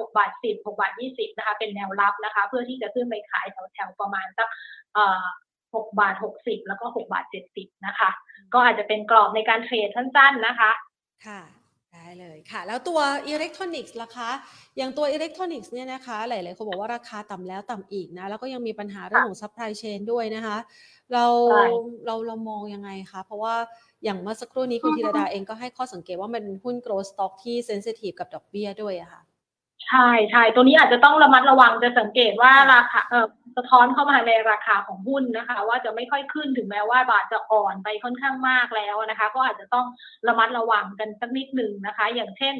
6.10 6.20นะคะเป็นแนวรับนะคะเพื่อที่จะขึ้นไปขายแถวประมาณสัก6.60 แล้วก็6.70นะคะก็อาจจะเป็นกรอบในการเทรดสั้นๆนะคะค่ะ ได้เลยค่ะแล้วตัวอิเล็กทรอนิกส์ล่ะคะอย่างตัวอิเล็กทรอนิกส์เนี่ยนะคะหลายๆคนบอกว่าราคาต่ำแล้วต่ำอีกนะแล้วก็ยังมีปัญหาเรื่องของซัพพลายเชนด้วยนะคะเรามองยังไงคะเพราะว่าอย่างเมื่อสักครู่นี้คุณธีรดาเองก็ให้ข้อสังเกตว่ามันหุ้นโกลด์สต็อกที่เซนซิทีฟกับดอกเบี้ยด้วยอะค่ะใช่ใช่ตัวนี้อาจจะต้องระมัดระวังจะสังเกตว่าราคาสะท้อนเข้ามาในราคาของหุ้นนะคะว่าจะไม่ค่อยขึ้นถึงแม้ว่าบาทจะอ่อนไปค่อนข้างมากแล้วนะคะก็อาจจะต้องระมัดระวังกันสักนิดหนึ่งนะคะอย่างเช่น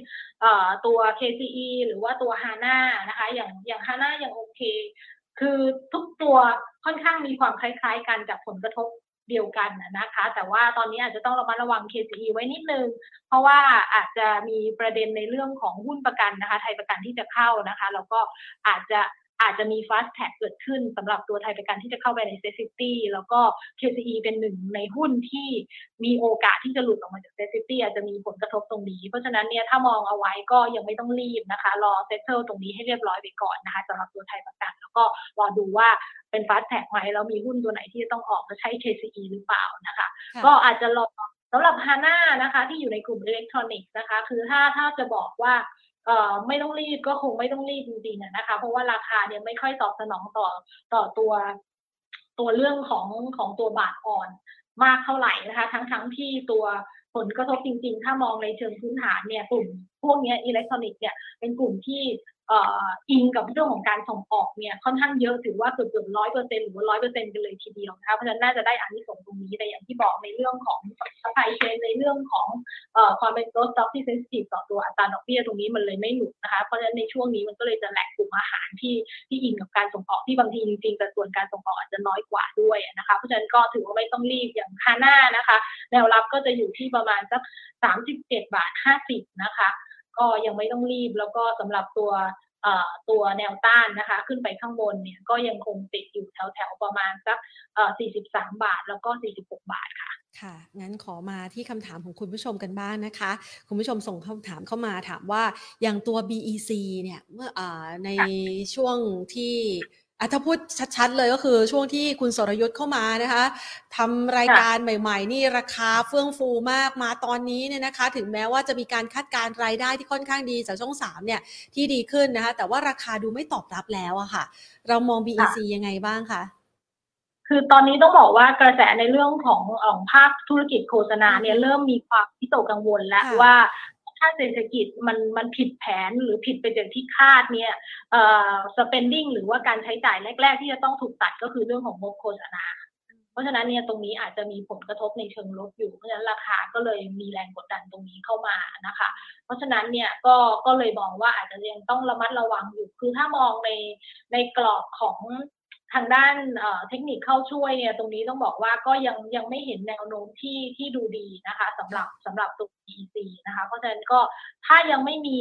ตัว KCE หรือว่าตัว Hana นะคะอย่าง Hana ยังโอเคคือทุกตัวค่อนข้างมีความคล้ายๆกันจากผลกระทบเดียวกันนะคะแต่ว่าตอนนี้อาจจะต้องระมัดระวัง KCE ไว้นิดนึงเพราะว่าอาจจะมีประเด็นในเรื่องของหุ้นประกันนะคะไทยประกันที่จะเข้านะคะแล้วก็อาจจะมี fast track เกิดขึ้นสำหรับตัวไทยประกันที่จะเข้าไปใน SET 50แล้วก็ KCE เป็นหนึ่งในหุ้นที่มีโอกาสที่จะหลุดออกมาจาก SET 50อาจจะมีผลกระทบตรงนี้เพราะฉะนั้นเนี่ยถ้ามองเอาไว้ก็ยังไม่ต้องรีบนะคะรอ settle ตรงนี้ให้เรียบร้อยไปก่อนนะคะสำหรับตัวไทยประกันแล้วก็รอดูว่าเป็น fast track ไหมแล้วมีหุ้นตัวไหนที่จะต้องออกจะใช้ KCE หรือเปล่านะคะก็อาจจะรอสำหรับ Hana นะคะที่อยู่ในกลุ่ม Electronics นะคะคือถ้าจะบอกว่าไม่ต้องรีบก็คงไม่ต้องรีบจริงๆนะคะเพราะว่าราคาเนี่ยไม่ค่อยตอบสนองต่อตัวเรื่องของตัวบาทอ่อนมากเท่าไหร่นะคะทั้งที่ตัวผลกระทบจริงๆถ้ามองในเชิงพื้นฐานเนี่ยกลุ่มพวกนี้อิเล็กทรอนิกส์เนี่ยเป็นกลุ่มที่อิงกับเรื่องของการส่งออกเนี่ยค่อนข้างเยอะถือว่าเกือบ 100% หรือว่า 100% กันเลยทีเดียวนะคะเพราะฉะนั้นน่าจะได้อานิสงส์ตรงนี้แต่อย่างที่บอกในเรื่องของซัพพลายเชนในเรื่องของความเป็นโกลด์สต็อกที่เซนซิทีฟต่อตัวอัตราดอกเบี้ยตรงนี้มันเลยไม่หนุนนะคะเพราะฉะนั้นในช่วงนี้มันก็เลยจะแหลกกลุ่มอาหารที่อิงกับการส่งออกที่บางทีจริงๆแต่ส่วนการส่งออกอาจจะน้อยกว่าด้วยนะคะเพราะฉะนั้นก็ถือว่าไม่ต้องรีบอย่างคาน่านะคะแนวรับก็จะอยู่ที่ประมาณสัก 37.50 นะคะก็ยังไม่ต้องรีบแล้วก็สำหรับตัวแนวต้านนะคะขึ้นไปข้างบนเนี่ยก็ยังคงติดอยู่แถวประมาณสัก43 บาทแล้วก็46 บาทค่ะค่ะงั้นขอมาที่คำถามของคุณผู้ชมกันบ้างนะคะคุณผู้ชมส่งคำถามเข้ามาถามว่าอย่างตัว BEC เนี่ยเมื่อในช่วงที่ถ้าพูดชัดๆเลยก็คือช่วงที่คุณสรยุทธเข้ามานะคะทำรายการใหม่ๆนี่ราคาเฟื่องฟูมากมาตอนนี้เนี่ยนะคะถึงแม้ว่าจะมีการคาดการณ์รายได้ที่ค่อนข้างดีจากช่อง3เนี่ยที่ดีขึ้นนะคะแต่ว่าราคาดูไม่ตอบรับแล้วอะค่ะเรามอง BEC ยังไงบ้างคะคือตอนนี้ต้องบอกว่ากระแสในเรื่องของภาคธุรกิจโฆษณาเนี่ยเริ่มมีความวิตกกังวลแล้วว่าถ้าเศรษฐกิจมันผิดแผนหรือผิดไปจากที่คาดเนี่ย spending หรือว่าการใช้จ่ายแรกๆที่จะต้องถูกตัดก็คือเรื่องของงบโฆษณาเพราะฉะนั้นเนี่ยตรงนี้อาจจะมีผลกระทบในเชิงลบอยู่เพราะฉะนั้นราคาก็เลยมีแรงกดดันตรงนี้เข้ามานะคะเพราะฉะนั้นเนี่ยก็เลยมองว่าอาจจะยังต้องระมัดระวังอยู่คือถ้ามองในกรอบของทางด้านเทคนิคเข้าช่วยเนี่ยตรงนี้ต้องบอกว่าก็ยังไม่เห็นแนวโน้มที่ดูดีนะคะสำหรับตัว BEC นะคะเพราะฉะนั้นก็ถ้ายังไม่มี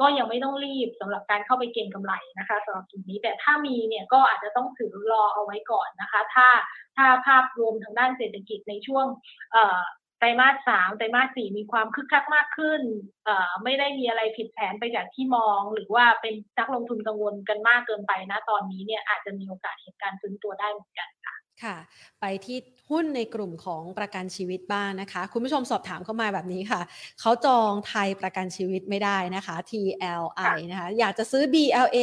ก็ยังไม่ต้องรีบสำหรับการเข้าไปเก็งกำไรนะคะสำหรับกลุ่มนี้แต่ถ้ามีเนี่ยก็อาจจะต้องถือรอเอาไว้ก่อนนะคะถ้าภาพรวมทางด้านเศรษฐกิจในช่วงไตรมาส3ไตรมาส4มีความคึกคักมากขึ้นไม่ได้มีอะไรผิดแผนไปจากที่มองหรือว่าเป็นนักลงทุนกังวลกันมากเกินไปนะตอนนี้เนี่ยอาจจะมีโอกาสเห็นการฟื้นตัวได้เหมือนกันค่ะค่ะไปที่หุ้นในกลุ่มของประกันชีวิตบ้างนะคะคุณผู้ชมสอบถามเข้ามาแบบนี้ค่ะเขาจองไทยประกันชีวิตไม่ได้นะคะ TLI นะคะอยากจะซื้อ BLA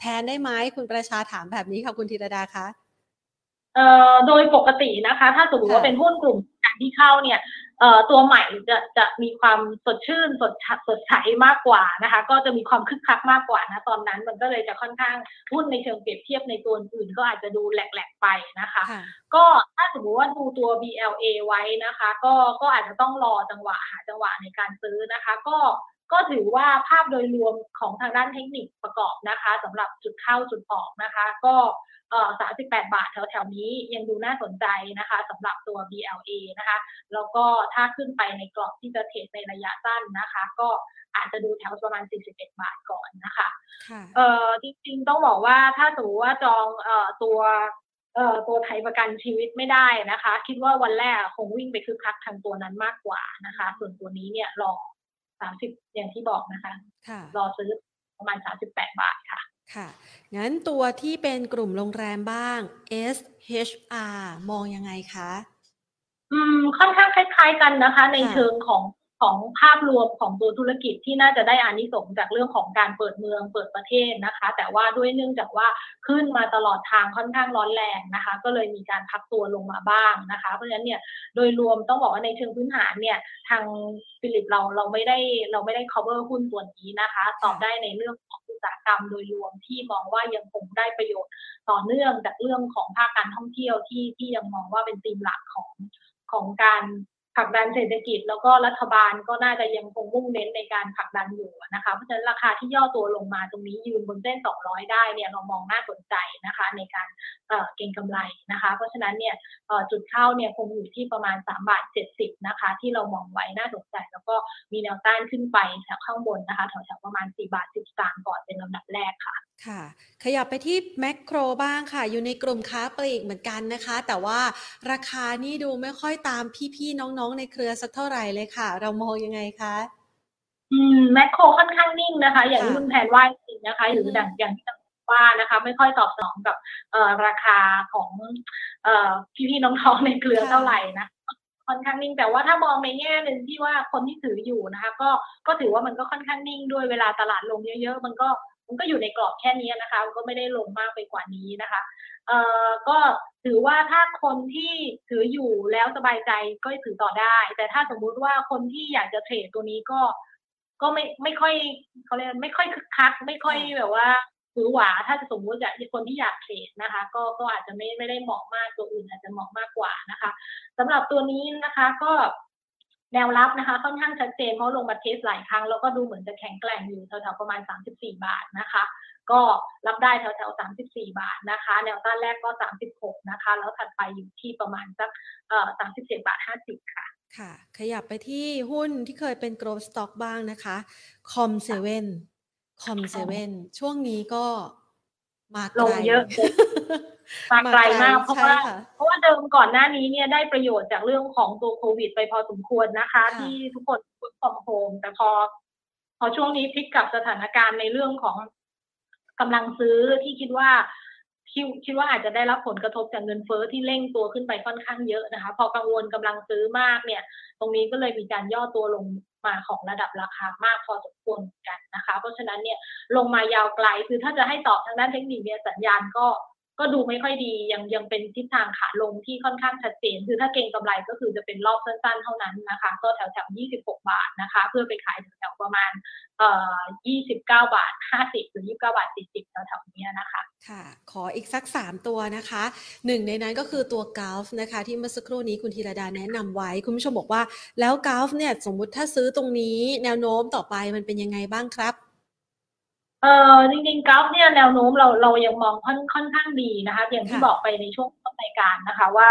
แทนได้ไหมคุณประชาถามแบบนี้ค่ะคุณธีรดาคะโดยปกตินะคะถ้าสมมติว่าเป็นหุ้นกลุ่มที่เข้าเนี่ยตัวใหม่จะมีความสดชื่นสดใสมากกว่านะคะก็จะมีความคึกคักมากกว่านะตอนนั้นมันก็เลยจะค่อนข้างหุ้นในเชิงเปรียบเทียบในตัวอื่นก็อาจจะดูแหลกๆไปนะคะก็ถ้าสมมติว่าดูตัว BLA ไว้นะคะก็อาจจะต้องรอจังหวะหาจังหวะในการซื้อนะคะก็ถือว่าภาพโดยรวมของทางด้านเทคนิคประกอบนะคะสำหรับจุดเข้าจุดออกนะคะก็38 บาทแถวๆนี้ยังดูน่าสนใจนะคะสำหรับตัว BLA นะคะแล้วก็ถ้าขึ้นไปในกรอบที่จะเทรดในระยะสั้นนะคะก็อาจจะดูแถวประมาณ41 บาทก่อนนะคะจริงๆต้องบอกว่าถ้าสมมติว่าจองตัวไทยประกันชีวิตไม่ได้นะคะคิดว่าวันแรกคงวิ่งไปคึกคักทางตัวนั้นมากกว่านะคะส่วนตัวนี้เนี่ยรอ30อย่างที่บอกนะคะรอซื้อประมาณ38 บาทค่ะค่ะงั้นตัวที่เป็นกลุ่มโรงแรมบ้าง SHR มองยังไงคะค่อนข้างคล้ายๆกันนะคะในเชิงของ ของภาพรวมของตัวธุรกิจที่น่าจะได้อานิสงส์จากเรื่องของการเปิดเมืองเปิดประเทศนะคะแต่ว่าด้วยเนื่องจากว่าขึ้นมาตลอดทางค่อนข้างร้อนแรงนะคะก็เลยมีการพักตัวลงมาบ้างนะคะเพราะฉะนั้นเนี่ยโดยรวมต้องบอกว่าในเชิงพื้นฐานเนี่ยทางฟิลิปเราไม่ได้ cover หุ้นส่วนนี้นะคะตอบได้ในเรื่องของอุตสาหกรรมโดยรวมที่มองว่ายังคงได้ประโยชน์ต่อเนื่องจากเรื่องของภาคการท่องเที่ยวที่ยังมองว่าเป็นธีมหลักของการผลักดันเศรษฐกิจแล้วก็รัฐบาลก็น่าจะยังคงมุ่งเน้นในการผลักดันอยู่นะคะเพราะฉะนั้นราคาที่ย่อตัวลงมาตรงนี้ยืนบนเส้น200ได้เนี่ยเรามองน่าสนใจนะคะในการเก็งกำไรนะคะเพราะฉะนั้นเนี่ยจุดเข้าเนี่ยคงอยู่ที่ประมาณ 3.70 นะคะที่เรามองไว้น่าสนใจแล้วก็มีแนวต้านขึ้นไปแถวข้างบนนะคะแถวๆประมาณ 4.13 ก่อนเป็นลำดับแรกค่ะค่ะขยับไปที่แมคโครบ้างค่ะอยู่ในกลุ่มค้าปลีกเหมือนกันนะคะแต่ว่าราคานี่ดูไม่ค่อยตามพี่ๆน้องๆในเครือสักเท่าไหร่เลยค่ะเรามองยังไงคะแมคโครค่อนข้างนิ่งนะคะอย่างที่คุณแพนว่าจริงนะคะหรืออย่างที่ว่านะคะไม่ค่อยตอบสนองกับราคาของพี่ๆน้องๆในเครือเท่าไหร่นะค่อนข้างนิ่งแต่ว่าถ้ามองในแง่นึงที่ว่าคนที่ถืออยู่นะคะก็ถือว่ามันก็ค่อนข้างนิ่งด้วยเวลาตลาดลงเยอะๆมันก็อยู่ในกรอบแค่นี้นะคะมันก็ไม่ได้ลงมากไปกว่านี้นะคะก็ถือว่าถ้าคนที่ถืออยู่แล้วสบายใจก็ถือต่อได้แต่ถ้าสมมุติว่าคนที่อยากจะเทรดตัวนี้ก็ไม่ค่อยเขาเรียกไม่ค่อยคึกคักไม่ค่อยแบบว่าถือหวาถ้าสมมุติจะคนที่อยากเทรดนะคะก็อาจจะไม่ได้เหมาะมากตัวอื่นอาจจะเหมาะมากกว่านะคะสำหรับตัวนี้นะคะก็แนวรับนะคะค่อนข้างชัดเจนเพราะลงมาเทสหลายครั้งแล้วก็ดูเหมือนจะแข็งแกร่งอยู่แถวๆประมาณ34บาทนะคะก็รับได้แถวๆ34บาทนะคะแนวต้านแรกก็36นะคะแล้วถัดไปอยู่ที่ประมาณสัก37.50 บาทค่ะค่ะขยับไปที่หุ้นที่เคยเป็น growth stock บ้างนะคะคอมเซเว่นช่วงนี้ก็มาลงเยอะมาไกลมากเพราะว่าเดิมก่อนหน้านี้เนี่ยได้ประโยชน์จากเรื่องของตัวโควิดไปพอสมควรนะคะที่ทุกคนควบคุมโฮมแต่พอช่วงนี้พลิกกับสถานการณ์ในเรื่องของกำลังซื้อที่คิดว่าอาจจะได้รับผลกระทบจากเงินเฟ้อที่เร่งตัวขึ้นไปค่อนข้างเยอะนะคะพอกังวลกำลังซื้อมากเนี่ยตรงนี้ก็เลยมีการย่อตัวลงมาของระดับราคามากพอสมควรกันนะคะเพราะฉะนั้นเนี่ยลงมายาวไกลคือถ้าจะให้ตอบทางด้านเทคนิคเนี่ยสัญญาณก็ดูไม่ค่อยดียังเป็นทิศทางขาลงที่ค่อนข้างชัดเจนคือถ้าเก็งกำไรก็คือจะเป็นรอบสั้นๆเท่านั้นนะคะก็แถวๆ26บาทนะคะเพื่อไปขายแถวๆประมาณ29.50 หรือ29.40 แถวๆนี้นะคะค่ะขออีกสัก3ตัวนะคะหนึ่งในนั้นก็คือตัวกอล์ฟนะคะที่เมื่อสักครู่นี้คุณธีรดาแนะนำไว้คุณผู้ชมบอกว่าแล้วกอล์ฟเนี่ยสมมุติถ้าซื้อตรงนี้แนวโน้มต่อไปมันเป็นยังไงบ้างครับจริงๆกราฟเนี่ยแนวโน้มเรายังมองค่อนข้างดีนะคะอย่างที่บอกไปในช่วงต้นรายการนะคะว่า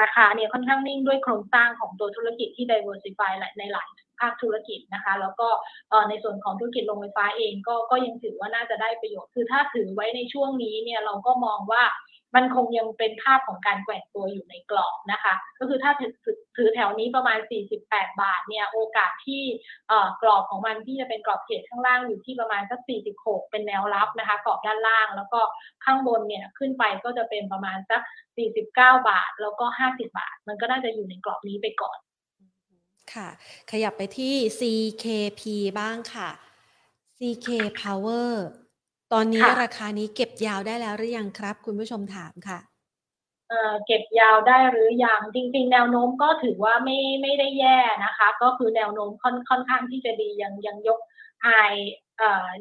ราคาเนี่ยค่อนข้างนิ่งด้วยโครงสร้างของตัวธุรกิจที่ diversify ในหลายภาคธุรกิจนะคะแล้วก็ในส่วนของธุรกิจโรงไฟฟ้าเองก็ยังถือว่าน่าจะได้ประโยชน์คือถ้าถือไว้ในช่วงนี้เนี่ยเราก็มองว่ามันคงยังเป็นภาพของการแกว่งตัวอยู่ในกรอบนะคะก็คือถ้าถือแถวนี้ประมาณ48บาทเนี่ยโอกาสที่กรอบของมันที่จะเป็นกรอบเขตข้างล่างอยู่ที่ประมาณสัก46เป็นแนวรับนะคะกรอบด้านล่างแล้วก็ข้างบนเนี่ยขึ้นไปก็จะเป็นประมาณสัก49บาทแล้วก็50บาทมันก็น่าจะอยู่ในกรอบนี้ไปก่อนค่ะขยับไปที่ CKP บ้างค่ะ CK Powerตอนนี้ราคานี้เก็บยาวได้แล้วหรือยังครับคุณผู้ชมถามค่ะเก็บยาวได้หรือยังจริงๆแนวโน้มก็ถือว่าไม่ได้แย่นะคะก็คือแนวโน้มค่อนข้างที่จะดียังยกไฮ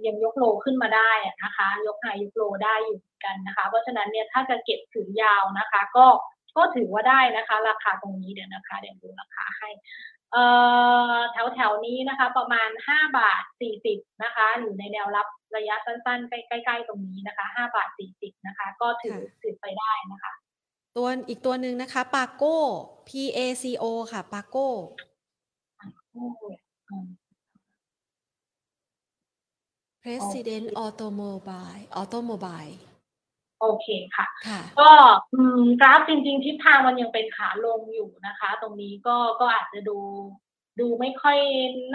ยังยกโลขึ้นมาได้นะคะยกไฮยกโลได้อยู่กันนะคะเพราะฉะนั้นเนี่ยถ้าจะเก็บถือยาวนะคะก็ถือว่าได้นะคะราคาตรงนี้เดี๋ยวนะคะเดี๋ยวดูราคาให้แถวๆนี้นะคะประมาณ5.40 บาทนะคะอยู่ในแนวรับระยะสั้นๆใกล้ๆตรงนี้นะคะ5.40 บาทนะคะก็ถือไปได้นะคะตัวอีกตัวหนึ่งนะคะปาโก้ PACO ค่ะปาโก้President Automobileโอเคค่ะก็กราฟจริงๆทิศทางมันยังเป็นขาลงอยู่นะคะตรงนี้ก็อาจจะดูไม่ค่อย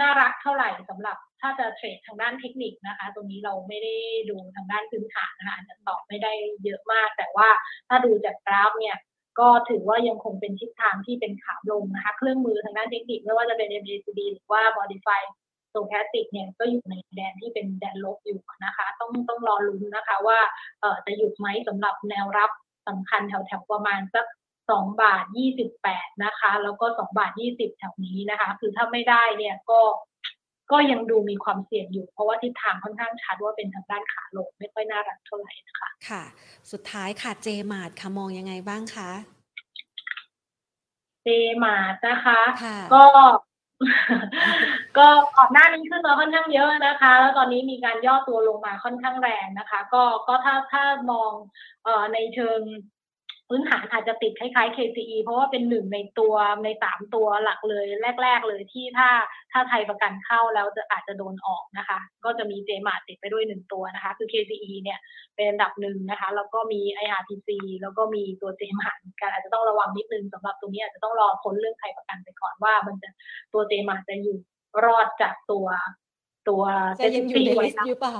น่ารักเท่าไหร่สำหรับถ้าจะเทรดทางด้านเทคนิคนะคะตรงนี้เราไม่ได้ดูทางด้านพื้นฐานนะคะอาจจะตอบไม่ได้เยอะมากแต่ว่าถ้าดูจากกราฟเนี่ย ก็ถือว่ายังคงเป็นทิศทางที่เป็นขาลงนะคะเครื่องมือทางด้านเทคนิคไม่ว่าจะเป็น MACD หรือว่า Modify Stochastic เนี่ยก็อยู่ในแดนที่เป็นแดนลบอยู่นะคะต้องรอลุ้นนะคะว่าจะหยุดไหมสำหรับแนวรับสำคัญแถวๆประมาณสัก2.28 บาทนะคะแล้วก็2.20 บาทแถวนี้นะคะคือถ้าไม่ได้เนี่ยก็ยังดูมีความเสี่ยงอยู่เพราะว่าทิศทางค่อนข้างชัดว่าเป็นทางด้านขาลงไม่ค่อยน่ารักเท่าไหร่นะคะค่ะสุดท้ายค่ะ J-MART ค่ะมองยังไงบ้างคะ J-MART นะคะก็ก่อนหน้านี้ขึ้นมาค่อนข้างเยอะนะคะแล้วตอนนี้มีการย่อตัวลงมาค่อนข้างแรงนะคะก็ถ้ามองในเชิงพื้นฐานอาจจะติดคล้ายๆ KCE เพราะว่าเป็นหนึ่งในตัวใน3ตัวหลักเลยแรกๆเลยที่ถ้าไทยประกันเข้าแล้วจะอาจจะโดนออกนะคะก็จะมี J-MART ติดไปด้วย1ตัวนะคะคือ KCE เนี่ยเป็นอันดับ1นะคะแล้วก็มี IRPC แล้วก็มีตัว J-MART กันอาจจะต้องระวังนิดนึงสำหรับตรงนี้อาจจะต้องรอพ้นเรื่องไทยประกันไปก่อนว่ามันจะตัว J-MART จะอยู่รอดจากตัวจะยังอยู่ในลิสต์อยู่เปล่า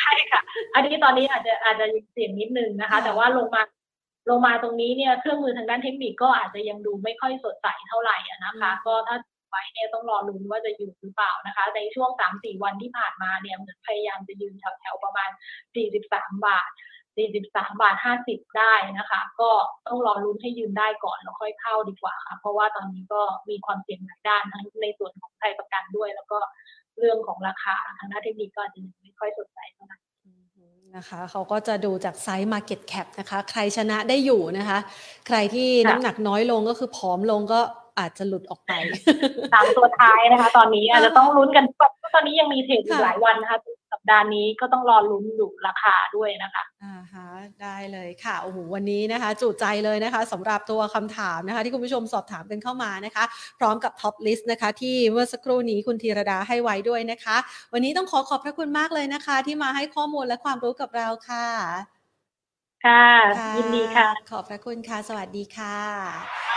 ใช่ค่ะอันนี้ตอนนี้อาจจะเสี่ยงนิดนึงนะคะแต่ว่าลงมาตรงนี้เนี่ยเครื่องมือทางด้านเทคนิคก็อาจจะยังดูไม่ค่อยสดใสเท่าไหร่นะคะก็ถ้าไว้เนี่ยต้องรอลุ้นว่าจะอยู่หรือเปล่านะคะในช่วง 3-4 วันที่ผ่านมาเนี่ยเหมือนพยายามจะยืนแถวๆประมาณ43.50 บาทได้นะคะก็ต้องรอลุ้นให้ยืนได้ก่อนแล้วค่อยเข้าดีกว่าค่ะเพราะว่าตอนนี้ก็มีความเสี่ยงหลายด้านทั้งในส่วนของไทยประกันด้วยแล้วก็เรื่องของราคาทางด้านเทคนิคก็ยังไม่ค่อยสดใสเท่าไหร่นะคะเขาก็จะดูจากไซส์ Market Cap นะคะใครชนะได้อยู่นะคะใครที่น้ำหนักน้อยลงก็คือผอมลงก็อาจจะหลุดออกไปตามตัวท้ายนะคะตอนนี้อาจจะต้องลุ้นกันเพราะตอนนี้ยังมีเทรดอยู่หลายวันนะคะสัปดาห์นี้ก็ต้องรอลุ้นดูราคาด้วยนะคะค่ะได้เลยค่ะโอ้โหวันนี้นะคะจุใจเลยนะคะสำหรับตัวคำถามนะคะที่คุณผู้ชมสอบถามกันเข้ามานะคะพร้อมกับท็อปลิสต์นะคะที่เมื่อสักครู่นี้คุณธีรดาให้ไว้ด้วยนะคะวันนี้ต้องขอบพระคุณมากเลยนะคะที่มาให้ข้อมูลและความรู้กับเราค่ะค่ะยินดีค่ะขอบพระคุณค่ะสวัสดีค่ะ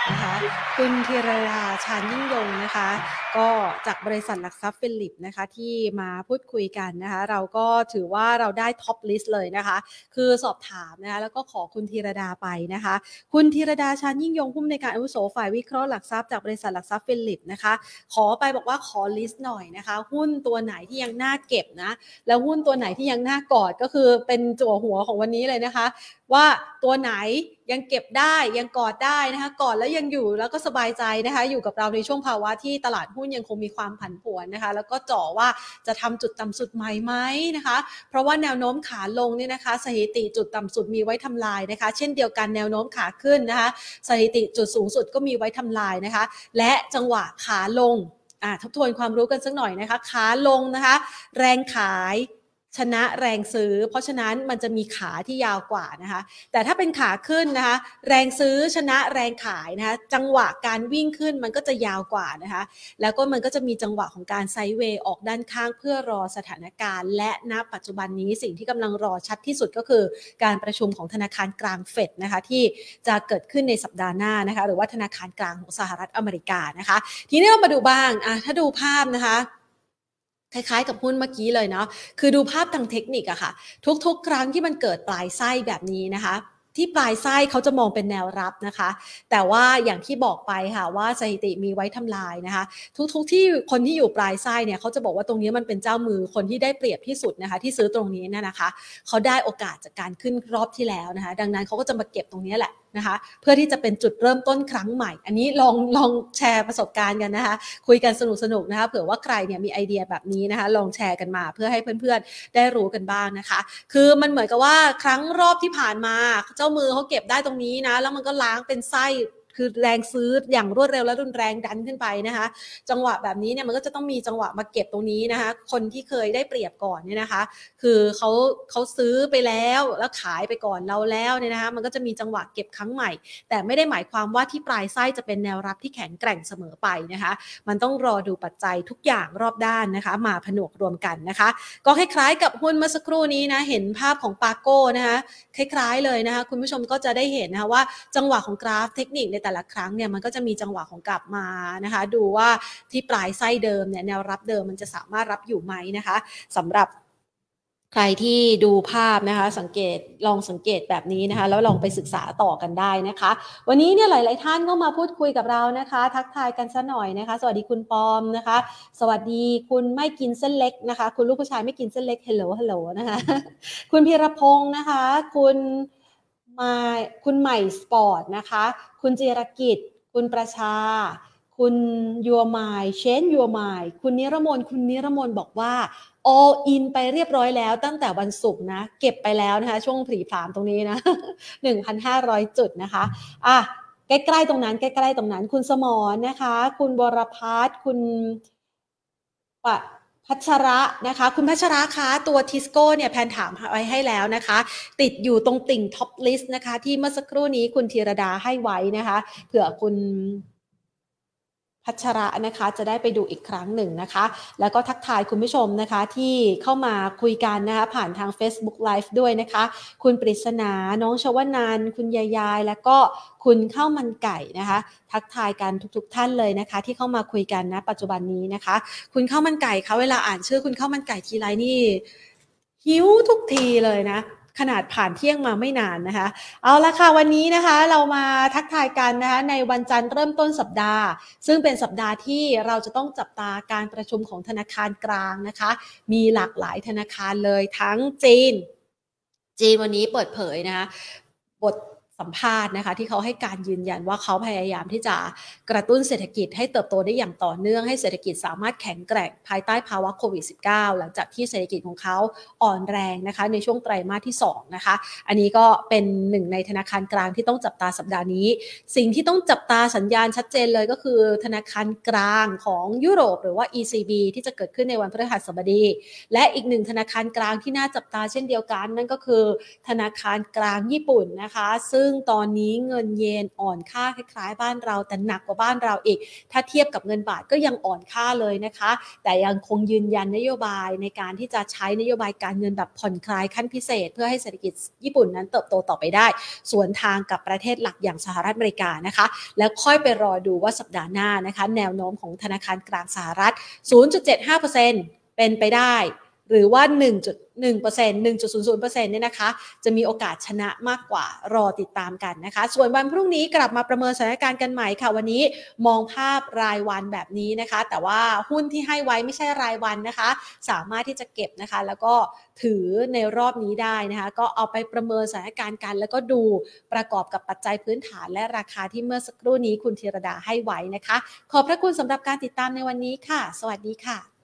นะคะคุณธีรดาชาญยิ่งยงนะคะก็จากบริษัทหลักทรัพย์ฟิลิปนะคะที่มาพูดคุยกันนะคะเราก็ถือว่าเราได้ท็อปลิสต์เลยนะคะคือสอบถามนะคะแล้วก็ขอคุณธีรดาไปนะคะคุณธีรดาชาญยิ่งยงผู้อำนวยการอาวุโสฝ่ายวิเคราะห์หลักทรัพย์จากบริษัทหลักทรัพย์ฟิลิปนะคะขอไปบอกว่าขอลิสต์หน่อยนะคะหุ้นตัวไหนที่ยังน่าเก็บนะแล้วหุ้นตัวไหนที่ยังน่ากอดก็คือเป็นจั่วหัวของวันนี้เลยนะคะว่าตัวไหนยังเก็บได้ยังกอดได้นะคะกอดแล้วยังอยู่แล้วก็สบายใจนะคะอยู่กับเราในช่วงภาวะที่ตลาดหุ้นยังคงมีความผันผวนนะคะแล้วก็จ่อว่าจะทำจุดต่ำสุดใหม่ไหมนะคะเพราะว่าแนวโน้มขาลงนี่นะคะสถิติจุดต่ำสุดมีไว้ทำลายนะคะเช่นเดียวกันแนวโน้มขาขึ้นนะคะสถิติจุดสูงสุดก็มีไว้ทำลายนะคะและจังหวะขาลงทบทวนความรู้กันสักหน่อยนะคะขาลงนะคะแรงขายชนะแรงซื้อเพราะฉะนั้นมันจะมีขาที่ยาวกว่านะคะแต่ถ้าเป็นขาขึ้นนะคะแรงซื้อชนะแรงขายนะคะจังหวะการวิ่งขึ้นมันก็จะยาวกว่านะคะแล้วก็มันก็จะมีจังหวะของการไซด์เวย์ออกด้านข้างเพื่อรอสถานการณ์และณปัจจุบันนี้สิ่งที่กำลังรอชัดที่สุดก็คือการประชุมของธนาคารกลางเฟดนะคะที่จะเกิดขึ้นในสัปดาห์หน้านะคะหรือว่าธนาคารกลางของสหรัฐอเมริกานะคะทีนี้เรามาดูบ้างถ้าดูภาพนะคะคล้ายๆกับหุ้นเมื่อกี้เลยเนาะคือดูภาพทางเทคนิคอะค่ะทุกๆครั้งที่มันเกิดปลายไส้แบบนี้นะคะที่ปลายไส้เขาจะมองเป็นแนวรับนะคะแต่ว่าอย่างที่บอกไปค่ะว่าสถิติมีไว้ทำลายนะคะทุกๆที่คนที่อยู่ปลายไส้เนี่ยเขาจะบอกว่าตรงนี้มันเป็นเจ้ามือคนที่ได้เปรียบที่สุดนะคะที่ซื้อตรงนี้นะคะเขาได้โอกาสจากการขึ้นรอบที่แล้วนะคะดังนั้นเขาก็จะมาเก็บตรงนี้แหละนะคะเพื่อที่จะเป็นจุดเริ่มต้นครั้งใหม่อันนี้ลองแชร์ประสบการณ์กันนะคะคุยกันสนุกๆนะคะเผื่อว่าใครเนี่ยมีไอเดียแบบนี้นะคะลองแชร์กันมาเพื่อให้เพื่อนๆได้รู้กันบ้างนะคะคือมันเหมือนกับว่าครั้งรอบที่ผ่านมาเจ้ามือเขาเก็บได้ตรงนี้นะแล้วมันก็ล้างเป็นไส้คือแรงซื้ออย่างรวดเร็วและรุนแรงดันขึ้นไปนะคะจังหวะแบบนี้เนี่ยมันก็จะต้องมีจังหวะมาเก็บตรงนี้นะคะคนที่เคยได้เปรียบก่อนเนี่ยนะคะคือเขาซื้อไปแล้วแล้วขายไปก่อนเราแล้วเนี่ยนะคะมันก็จะมีจังหวะเก็บครั้งใหม่แต่ไม่ได้หมายความว่าที่ปลายไส้จะเป็นแนวรับที่แข็งแกร่งเสมอไปนะคะมันต้องรอดูปัจจัยทุกอย่างรอบด้านนะคะมาผนวกรวมกันนะคะก็คล้ายๆกับหุ้นเมื่อสักครู่นี้นะเห็นภาพของปาโก้นะคะคล้ายๆเลยนะคะคุณผู้ชมก็จะได้เห็นนะคะว่าจังหวะของกราฟเทคนิคแต่ละครั้งเนี่ยมันก็จะมีจังหวะของกลับมานะคะดูว่าที่ปลายไส้เดิมเนี่ยแนวรับเดิมมันจะสามารถรับอยู่ไหมนะคะสำหรับ ใครที่ดูภาพนะคะลองสังเกตแบบนี้นะคะแล้วลองไปศึกษาต่อกันได้นะคะวันนี้เนี่ยหลายๆท่านก็มาพูดคุยกับเรานะคะทักทายกันซะหน่อยนะคะสวัสดีคุณปอมนะคะสวัสดีคุณไม่กินเส้นเล็กนะคะคุณลูกผู้ชายไม่กินเส้นเล็กฮัลโหลนะคะคุณพีรพงษ์นะคะคุณใหม่สปอร์ตนะคะคุณจิรกิจคุณประชาคุณยัวไมเชนยัวไมคุณนิรมนบอกว่า all in ไปเรียบร้อยแล้วตั้งแต่วันศุกร์นะเก็บไปแล้วนะคะช่วงผลีผลามตรงนี้นะ 1,500 จุดนะคะอ่ะใกล้ๆตรงนั้นคุณสมรนะคะคุณบรพัฒน์คุณพัชระนะคะคุณพัชระคะตัวทิสโก้เนี่ยแพนถามไว้ให้แล้วนะคะติดอยู่ตรงติ่งท็อปลิสต์นะคะที่เมื่อสักครู่นี้คุณธีรดาให้ไว้นะคะเผื่อคุณพัชระนะคะจะได้ไปดูอีกครั้งหนึ่งนะคะแล้วก็ทักทายคุณผู้ชมนะคะที่เข้ามาคุยกันนะคะผ่านทาง Facebook Live ด้วยนะคะคุณปริศนาน้องชวนานคุณยายแล้วก็คุณข้าวมันไก่นะคะทักทายกันทุกท่านเลยนะคะที่เข้ามาคุยกันนะปัจจุบันนี้นะคะคุณข้าวมันไก่คะเวลาอ่านชื่อคุณข้าวมันไก่ทีไรนี่หิวทุกทีเลยนะขนาดผ่านเที่ยงมาไม่นานนะคะเอาละค่ะวันนี้นะคะเรามาทักทายกันนะคะในวันจันทร์เริ่มต้นสัปดาห์ซึ่งเป็นสัปดาห์ที่เราจะต้องจับตาการประชุมของธนาคารกลางนะคะมีหลากหลายธนาคารเลยทั้งจีนวันนี้เปิดเผยนะคะบทสัมภาษณ์นะคะที่เขาให้การยืนยันว่าเขาพยายามที่จะกระตุ้นเศรษฐกิจให้เติบโตได้อย่างต่อเนื่องให้เศรษฐกิจสามารถแข็งแกร่งภายใต้ภาวะโควิด -19 หลังจากที่เศรษฐกิจของเขาอ่อนแรงนะคะในช่วงไตรมาสที่2นะคะอันนี้ก็เป็นหนึ่งในธนาคารกลางที่ต้องจับตาสัปดาห์นี้สิ่งที่ต้องจับตาสัญญาณชัดเจนเลยก็คือธนาคารกลางของยุโรปหรือว่า ECB ที่จะเกิดขึ้นในวันพฤหัสบดีและอีกหนึ่งธนาคารกลางที่น่าจับตาเช่นเดียวกันนั่นก็คือธนาคารกลางญี่ปุ่นนะคะซึ่งตอนนี้เงินเยนอ่อนค่าคล้ายๆบ้านเราแต่หนักกว่าบ้านเราอีกถ้าเทียบกับเงินบาทก็ยังอ่อนค่าเลยนะคะแต่ยังคงยืนยันนโยบายในการที่จะใช้นโยบายการเงินแบบผ่อนคลายขั้นพิเศษเพื่อให้เศรษฐกิจญี่ปุ่นนั้นเติบโตต่อไปได้สวนทางกับประเทศหลักอย่างสหรัฐอเมริกานะคะแล้วค่อยไปรอดูว่าสัปดาห์หน้านะคะแนวโน้มของธนาคารกลางสหรัฐ 0.75% เป็นไปได้หรือว่า 1.00% เนี่ยนะคะจะมีโอกาสชนะมากกว่ารอติดตามกันนะคะส่วนวันพรุ่งนี้กลับมาประเมินสถานการณ์กันใหม่ค่ะวันนี้มองภาพรายวันแบบนี้นะคะแต่ว่าหุ้นที่ให้ไว้ไม่ใช่รายวันนะคะสามารถที่จะเก็บนะคะแล้วก็ถือในรอบนี้ได้นะคะก็เอาไปประเมินสถานการณ์กันแล้วก็ดูประกอบกับปัจจัยพื้นฐานและราคาที่เมื่อสักครู่นี้คุณธีรดาให้ไว้นะคะขอบพระคุณสำหรับการติดตามในวันนี้ค่ะสวัสดีค่ะ